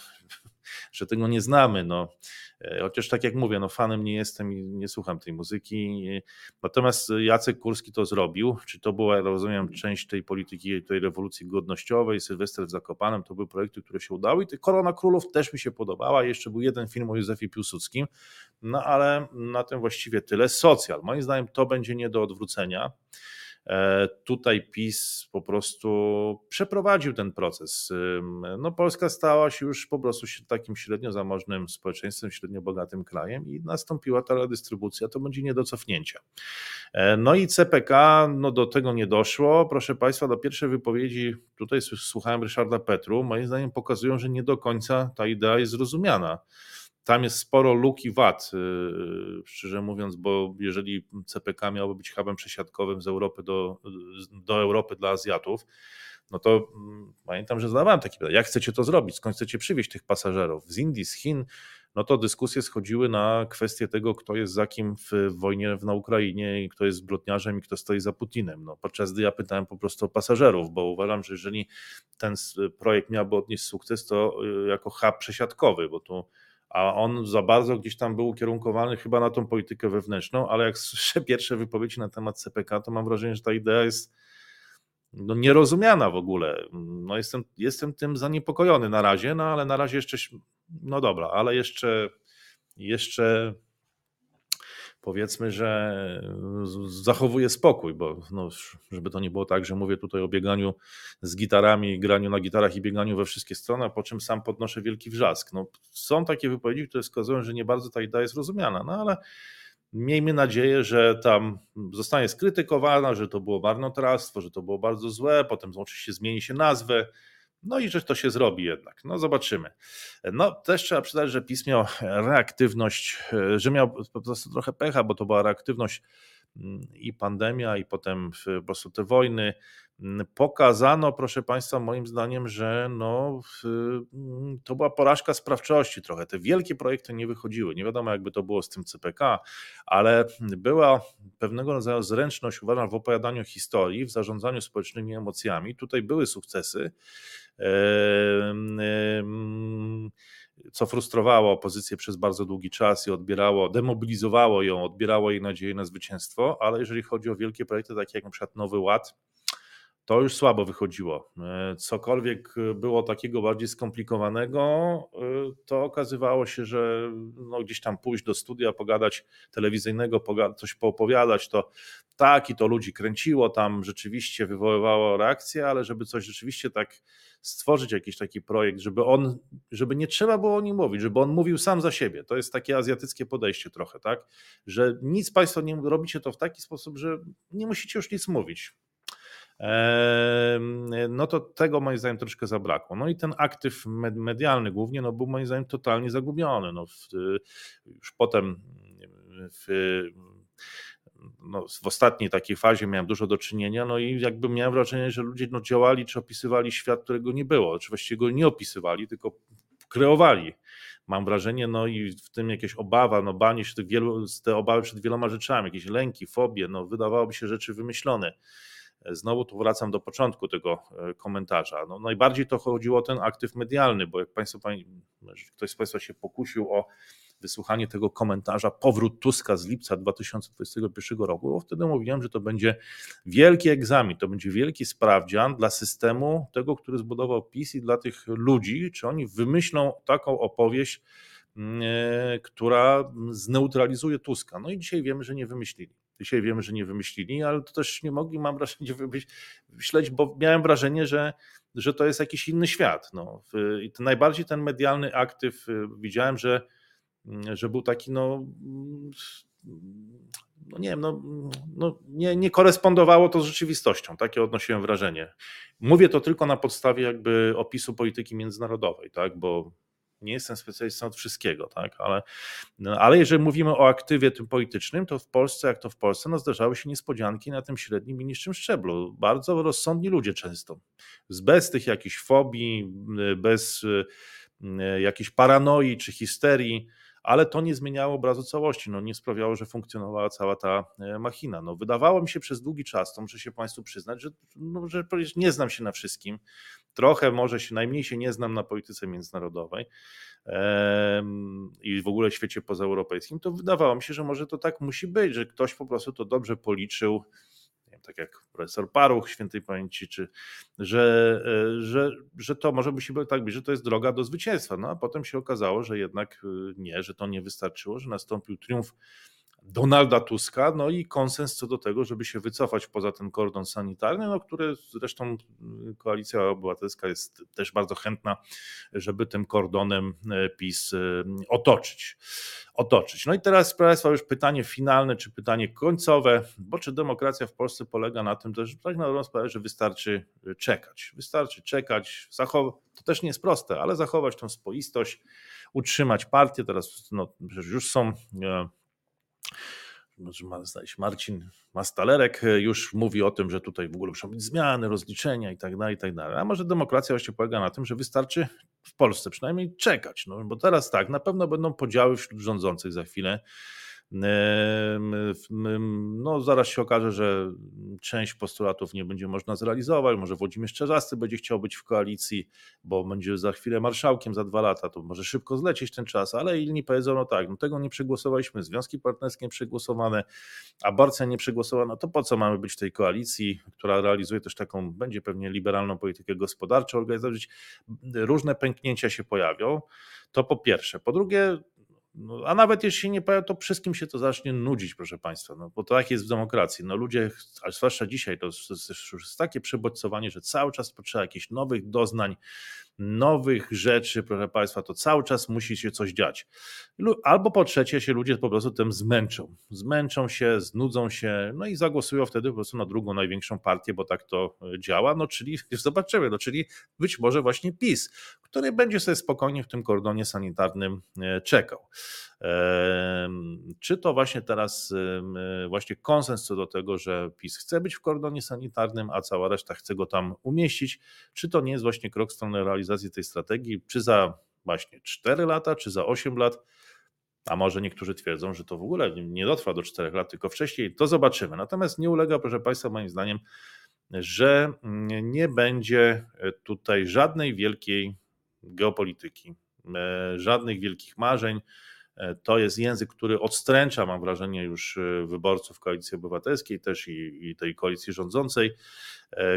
tego nie znamy. No. Chociaż tak jak mówię, no fanem nie jestem i nie słucham tej muzyki. Natomiast Jacek Kurski to zrobił. Czy to była, rozumiem, część tej polityki, tej rewolucji godnościowej, Sylwester w Zakopanem, to były projekty, które się udały. I Korona Królów też mi się podobała. Jeszcze był jeden film o Józefie Piłsudskim. No ale na tym właściwie tyle. Socjal. Moim zdaniem to będzie nie do odwrócenia. Tutaj PiS po prostu przeprowadził ten proces. No Polska stała się już po prostu takim średnio zamożnym społeczeństwem, średnio bogatym krajem i nastąpiła ta redystrybucja, to będzie nie do cofnięcia. No i CPK, no do tego nie doszło. Proszę Państwa, do pierwszej wypowiedzi, tutaj słuchałem Ryszarda Petru, moim zdaniem pokazują, że nie do końca ta idea jest zrozumiana. Tam jest sporo luk i wad, szczerze mówiąc, bo jeżeli CPK miałoby być hubem przesiadkowym z Europy do Europy dla Azjatów, no to pamiętam, że zadawałem takie pytanie, jak chcecie to zrobić, skąd chcecie przywieźć tych pasażerów? Z Indii, z Chin, no to dyskusje schodziły na kwestię tego, kto jest za kim w wojnie na Ukrainie i kto jest zbrodniarzem i kto stoi za Putinem. No, podczas gdy ja pytałem po prostu o pasażerów, bo uważam, że jeżeli ten projekt miałby odnieść sukces, to jako hub przesiadkowy, bo tu a on za bardzo gdzieś tam był ukierunkowany chyba na tą politykę wewnętrzną, ale jak słyszę pierwsze wypowiedzi na temat CPK, to mam wrażenie, że ta idea jest no nierozumiana w ogóle. No jestem tym zaniepokojony na razie, no ale na razie jeszcze, no dobra, ale jeszcze powiedzmy, że zachowuję spokój, bo no, żeby to nie było tak, że mówię tutaj o bieganiu z gitarami, graniu na gitarach i bieganiu we wszystkie strony, po czym sam podnoszę wielki wrzask. No, są takie wypowiedzi, które wskazują, że nie bardzo ta idea jest rozumiana, no ale miejmy nadzieję, że tam zostanie skrytykowana, że to było marnotrawstwo, że to było bardzo złe, potem oczywiście zmieni się nazwę, no i że to się zrobi jednak, no zobaczymy. No też trzeba przyznać, że PiS miał reaktywność, że miał po prostu trochę pecha, bo to była reaktywność i pandemia i potem po prostu te wojny. Pokazano, proszę Państwa, moim zdaniem, że no, to była porażka sprawczości trochę. Te wielkie projekty nie wychodziły. Nie wiadomo, jakby to było z tym CPK, ale była pewnego rodzaju zręczność, uważam, w opowiadaniu historii, w zarządzaniu społecznymi emocjami. Tutaj były sukcesy, co frustrowało opozycję przez bardzo długi czas i odbierało, demobilizowało ją, odbierało jej nadzieję na zwycięstwo, ale jeżeli chodzi o wielkie projekty, takie jak na przykład Nowy Ład, to już słabo wychodziło. Cokolwiek było takiego bardziej skomplikowanego, to okazywało się, że no gdzieś tam pójść do studia, pogadać telewizyjnego, coś poopowiadać, to tak i to ludzi kręciło, tam rzeczywiście wywoływało reakcję, ale żeby coś rzeczywiście tak stworzyć, jakiś taki projekt, żeby nie trzeba było o nim mówić, żeby on mówił sam za siebie. To jest takie azjatyckie podejście trochę, tak? Że nic Państwo nie robicie to w taki sposób, że nie musicie już nic mówić. No to tego moim zdaniem troszkę zabrakło. No i ten aktyw medialny głównie no był moim zdaniem totalnie zagubiony. No już potem w ostatniej takiej fazie miałem dużo do czynienia, no i jakby miałem wrażenie, że ludzie no działali czy opisywali świat, którego nie było. Oczywiście go nie opisywali, tylko kreowali. Mam wrażenie, no i w tym jakieś obawa, no banie się te obawy przed wieloma rzeczami, jakieś lęki, fobie, no wydawałoby się rzeczy wymyślone. Znowu tu wracam do początku tego komentarza. No, najbardziej to chodziło o ten aktyw medialny, bo jak ktoś z Państwa się pokusił o wysłuchanie tego komentarza Powrót Tuska z lipca 2021 roku, bo wtedy mówiłem, że to będzie wielki egzamin, to będzie wielki sprawdzian dla systemu tego, który zbudował PiS i dla tych ludzi, czy oni wymyślą taką opowieść, która zneutralizuje Tuska. No i dzisiaj wiemy, że nie wymyślili. Ale to też nie mogli, mam wrażenie, myśleć, bo miałem wrażenie, że to jest jakiś inny świat. No. I najbardziej ten medialny aktyw widziałem, że był taki, nie korespondowało to z rzeczywistością. Takie odnosiłem wrażenie. Mówię to tylko na podstawie jakby opisu polityki międzynarodowej, tak, bo nie jestem specjalistą od wszystkiego, tak? Ale jeżeli mówimy o aktywie tym politycznym, to w Polsce, no zdarzały się niespodzianki na tym średnim i niższym szczeblu. Bardzo rozsądni ludzie często. Bez tych jakichś fobii, bez jakiejś paranoi czy histerii, ale to nie zmieniało obrazu całości, no nie sprawiało, że funkcjonowała cała ta machina. No wydawało mi się przez długi czas, to muszę się Państwu przyznać, że nie znam się na wszystkim, trochę może się, najmniej się nie znam na polityce międzynarodowej i w ogóle w świecie pozaeuropejskim, to wydawało mi się, że może to tak musi być, że ktoś po prostu to dobrze policzył, tak jak profesor Paruch świętej pamięci, czy że to może musi tak być, że to jest droga do zwycięstwa. No a potem się okazało, że jednak nie, że to nie wystarczyło, że nastąpił triumf Donalda Tuska, no i konsens co do tego, żeby się wycofać poza ten kordon sanitarny, no który zresztą Koalicja Obywatelska jest też bardzo chętna, żeby tym kordonem PiS otoczyć. No i teraz Państwa już pytanie finalne, czy pytanie końcowe, bo czy demokracja w Polsce polega na tym, że tak na dobrą sprawę, że wystarczy czekać. To też nie jest proste, ale zachować tą spoistość, utrzymać partię, teraz no, już są Marcin Mastalerek już mówi o tym, że tutaj w ogóle muszą być zmiany, rozliczenia i tak dalej, a może demokracja właśnie polega na tym, że wystarczy w Polsce przynajmniej czekać, no bo teraz tak, na pewno będą podziały wśród rządzących za chwilę, no zaraz się okaże, że część postulatów nie będzie można zrealizować, może Włodzimierz Czerzasty będzie chciał być w koalicji, bo będzie za chwilę marszałkiem, za 2 lata, to może szybko zlecieć ten czas, ale inni powiedzą, no tak, no tego nie przegłosowaliśmy, związki partnerskie przegłosowane, aborcja nie przegłosowana, to po co mamy być w tej koalicji, która realizuje też taką, będzie pewnie liberalną politykę gospodarczą organizować, różne pęknięcia się pojawią, to po pierwsze, po drugie, no, a nawet jeśli nie powiem, to wszystkim się to zacznie nudzić, proszę Państwa, no, bo to tak jest w demokracji. No, ludzie, a zwłaszcza dzisiaj, to jest takie przebodźcowanie, że cały czas potrzeba jakichś nowych doznań, nowych rzeczy, proszę Państwa, to cały czas musi się coś dziać. Albo po trzecie się ludzie po prostu tym zmęczą. Zmęczą się, znudzą się, no i zagłosują wtedy po prostu na drugą największą partię, bo tak to działa, no czyli zobaczymy, no czyli być może właśnie PiS, który będzie sobie spokojnie w tym kordonie sanitarnym czekał. Czy to właśnie teraz właśnie konsens co do tego, że PiS chce być w kordonie sanitarnym, a cała reszta chce go tam umieścić, czy to nie jest właśnie krok w stronę realizacji tej strategii, czy za właśnie 4 lata, czy za 8 lat, a może niektórzy twierdzą, że to w ogóle nie dotrwa do 4 lat, tylko wcześniej, to zobaczymy. Natomiast nie ulega, proszę Państwa, moim zdaniem, że nie będzie tutaj żadnej wielkiej geopolityki, żadnych wielkich marzeń. To jest język, który odstręcza, mam wrażenie, już wyborców Koalicji Obywatelskiej też i tej koalicji rządzącej,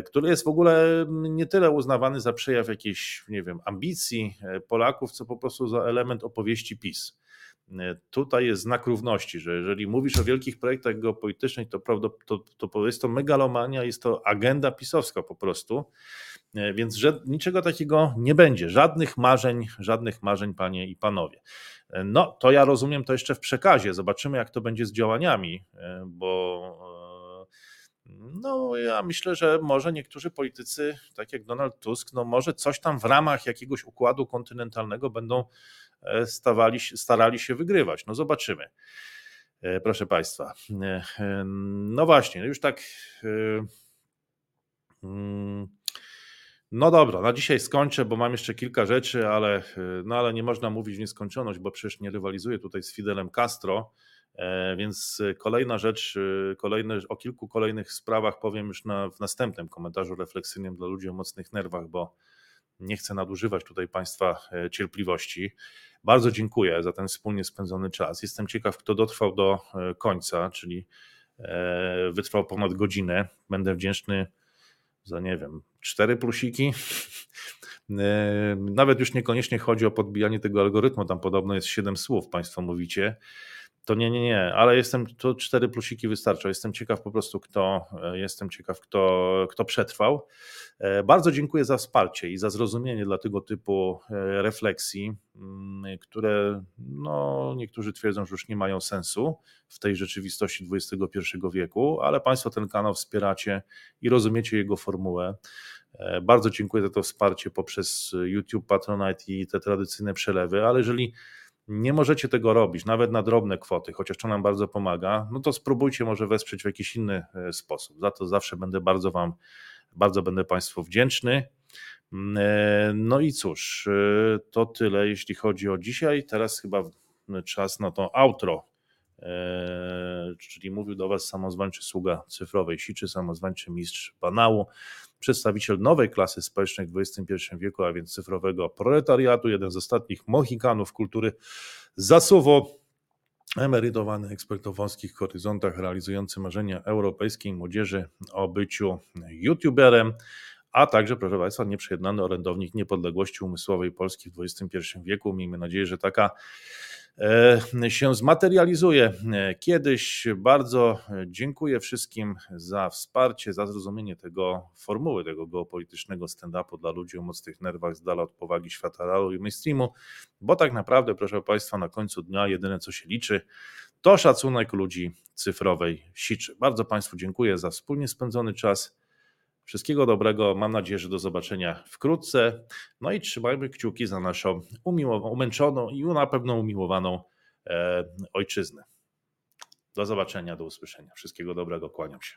który jest w ogóle nie tyle uznawany za przejaw jakiejś, nie wiem, ambicji Polaków, co po prostu za element opowieści PiS. Tutaj jest znak równości, że jeżeli mówisz o wielkich projektach geopolitycznych, to jest to megalomania, jest to agenda pisowska po prostu, więc że niczego takiego nie będzie, żadnych marzeń, panie i panowie. No to ja rozumiem to jeszcze w przekazie, zobaczymy jak to będzie z działaniami, bo no ja myślę, że może niektórzy politycy, tak jak Donald Tusk, no może coś tam w ramach jakiegoś układu kontynentalnego będą starali się wygrywać. No zobaczymy. Proszę Państwa. No właśnie, już tak... No dobra, na dzisiaj skończę, bo mam jeszcze kilka rzeczy, ale nie można mówić w nieskończoność, bo przecież nie rywalizuję tutaj z Fidelem Castro, więc kolejna rzecz, o kilku kolejnych sprawach powiem już w następnym komentarzu refleksyjnym dla ludzi o mocnych nerwach, bo nie chcę nadużywać tutaj Państwa cierpliwości. Bardzo dziękuję za ten wspólnie spędzony czas. Jestem ciekaw, kto dotrwał do końca, czyli wytrwał ponad godzinę. Będę wdzięczny za, nie wiem, 4 plusiki. Nawet już niekoniecznie chodzi o podbijanie tego algorytmu, tam podobno jest 7 słów, Państwo mówicie. To nie, ale to 4 plusiki wystarczą. Jestem ciekaw po prostu, kto przetrwał. Bardzo dziękuję za wsparcie i za zrozumienie dla tego typu refleksji, które no, niektórzy twierdzą, że już nie mają sensu w tej rzeczywistości XXI wieku, ale Państwo ten kanał wspieracie i rozumiecie jego formułę. Bardzo dziękuję za to wsparcie poprzez YouTube, Patronite i te tradycyjne przelewy, ale jeżeli nie możecie tego robić, nawet na drobne kwoty, chociaż to nam bardzo pomaga, no to spróbujcie może wesprzeć w jakiś inny sposób. Za to zawsze będę bardzo będę Państwu wdzięczny. No i cóż, to tyle jeśli chodzi o dzisiaj. Teraz chyba czas na to outro, czyli mówił do Was samozwańczy sługa cyfrowej siczy, samozwańczy mistrz banału, przedstawiciel nowej klasy społecznej w XXI wieku, a więc cyfrowego proletariatu, jeden z ostatnich mohikanów kultury zasuwo, emerytowany ekspert o wąskich horyzontach, realizujący marzenia europejskiej młodzieży o byciu youtuberem, a także, proszę Państwa, nieprzejednany orędownik niepodległości umysłowej Polski w XXI wieku. Miejmy nadzieję, że taka się zmaterializuje kiedyś. Bardzo dziękuję wszystkim za wsparcie, za zrozumienie tego formuły, tego geopolitycznego stand-upu dla ludzi o mocnych nerwach z dala od powagi świata realu i mainstreamu, bo tak naprawdę, proszę Państwa, na końcu dnia jedyne co się liczy to szacunek ludzi cyfrowej siczy. Bardzo Państwu dziękuję za wspólnie spędzony czas. Wszystkiego dobrego, mam nadzieję, że do zobaczenia wkrótce. No i trzymajmy kciuki za naszą umęczoną i na pewno umiłowaną ojczyznę. Do zobaczenia, do usłyszenia. Wszystkiego dobrego, kłaniam się.